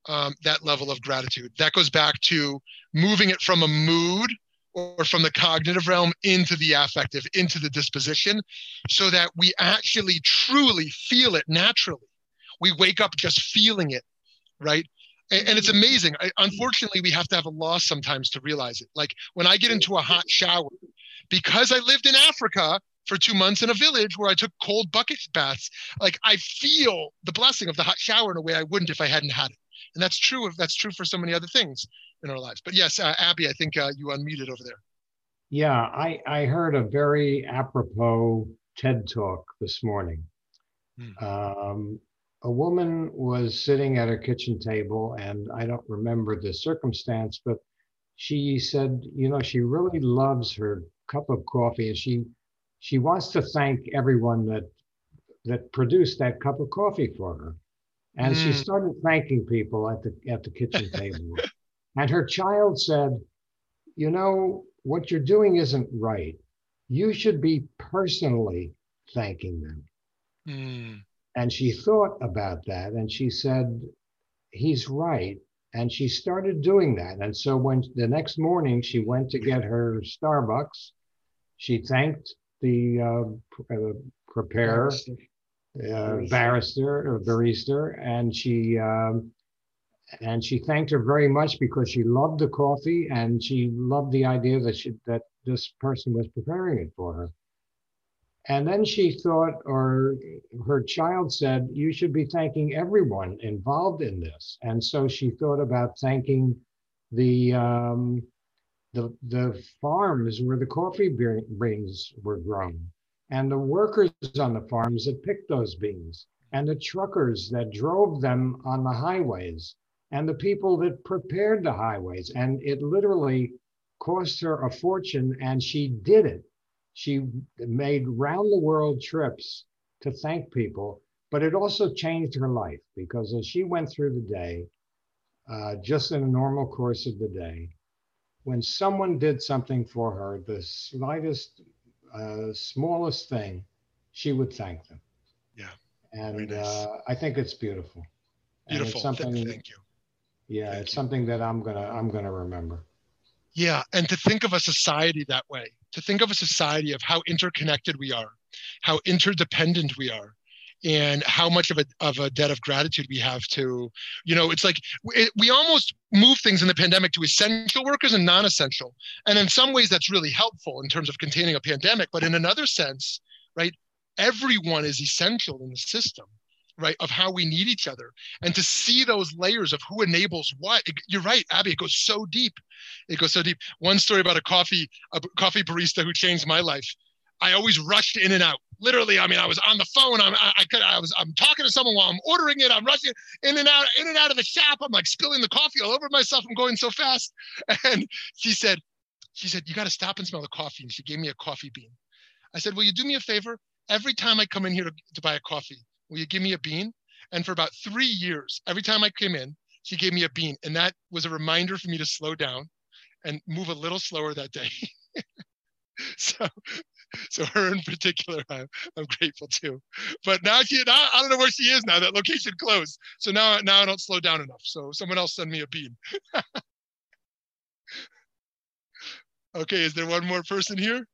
That level of gratitude. That goes back to moving it from a mood or from the cognitive realm into the affective, into the disposition, so that we actually truly feel it naturally. We wake up just feeling it, right? And it's amazing. Unfortunately, we have to have a loss sometimes to realize it. Like when I get into a hot shower, because I lived in Africa for 2 months in a village where I took cold bucket baths, like I feel the blessing of the hot shower in a way I wouldn't if I hadn't had it. And that's true. That's true for so many other things in our lives. But yes, Abby, I think you unmuted over there. Yeah, I heard a very apropos TED talk this morning. A woman was sitting at her kitchen table, and I don't remember the circumstance, but she said, you know, she really loves her cup of coffee, and she wants to thank everyone that produced that cup of coffee for her. And she started thanking people at the kitchen table. And her child said, you know, what you're doing isn't right. You should be personally thanking them. And she thought about that, and she said, he's right. And she started doing that. And so when the next morning she went to get her Starbucks, she thanked the preparer, barista, and she thanked her very much because she loved the coffee, and she loved the idea that this person was preparing it for her. And then she thought, or her child said, you should be thanking everyone involved in this. And so she thought about thanking the farms where the coffee beans were grown, and the workers on the farms that picked those beans, and the truckers that drove them on the highways, and the people that prepared the highways. And it literally cost her a fortune, and she did it. She made round-the-world trips to thank people, but it also changed her life, because as she went through the day, just in the normal course of the day, when someone did something for her, the slightest, smallest thing, she would thank them. Yeah. And nice. I think it's beautiful. Beautiful. And it's something, thank you. Yeah, thank it's you. Something that I'm gonna remember. Yeah, and to think of a society that way, to think of a society of how interconnected we are, how interdependent we are, and how much of a debt of gratitude we have to, you know, it's like we almost move things in the pandemic to essential workers and non-essential. And in some ways that's really helpful in terms of containing a pandemic, but in another sense, right, everyone is essential in the system, right, of how we need each other. And to see those layers of who enables what, you're right, Abby, it goes so deep. It goes so deep. One story about a coffee barista who changed my life. I always rushed in and out. Literally, I mean, I was on the phone. I'm talking to someone while I'm ordering it. I'm rushing in and out of the shop. I'm like spilling the coffee all over myself. I'm going so fast. And she said, you got to stop and smell the coffee. And she gave me a coffee bean. I said, will you do me a favor? Every time I come in here to buy a coffee, will you give me a bean? And for about 3 years, every time I came in, she gave me a bean. And that was a reminder for me to slow down and move a little slower that day. So her in particular, I'm grateful to. But now I don't know where she is now. That location closed. So now I don't slow down enough. So someone else send me a bean. Okay, is there one more person here?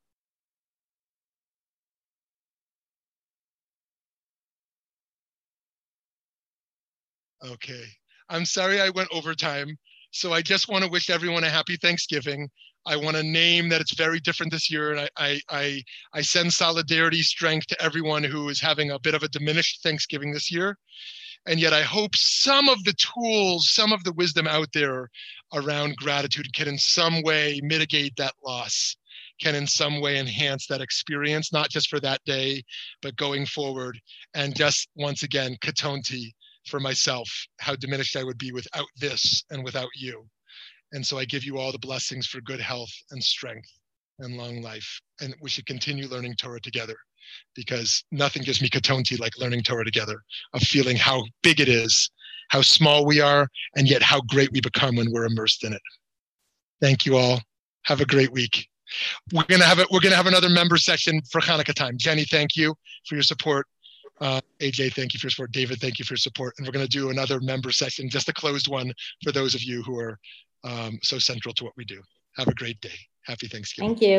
Okay, I'm sorry I went over time. So I just want to wish everyone a happy Thanksgiving. I want to name that it's very different this year, and I send solidarity, strength to everyone who is having a bit of a diminished Thanksgiving this year. And yet I hope some of the tools, some of the wisdom out there around gratitude can in some way mitigate that loss, can in some way enhance that experience, not just for that day, but going forward. And just once again, katonti for myself, how diminished I would be without this and without you. And so I give you all the blessings for good health and strength and long life. And we should continue learning Torah together, because nothing gives me katonti like learning Torah together, of feeling how big it is, how small we are, and yet how great we become when we're immersed in it. Thank you all. Have a great week. We're gonna have another member session for Hanukkah time. Jenny, thank you for your support. AJ, thank you for your support. David, thank you for your support. And we're going to do another member session, just a closed one for those of you who are so central to what we do. Have a great day. Happy Thanksgiving. Thank you.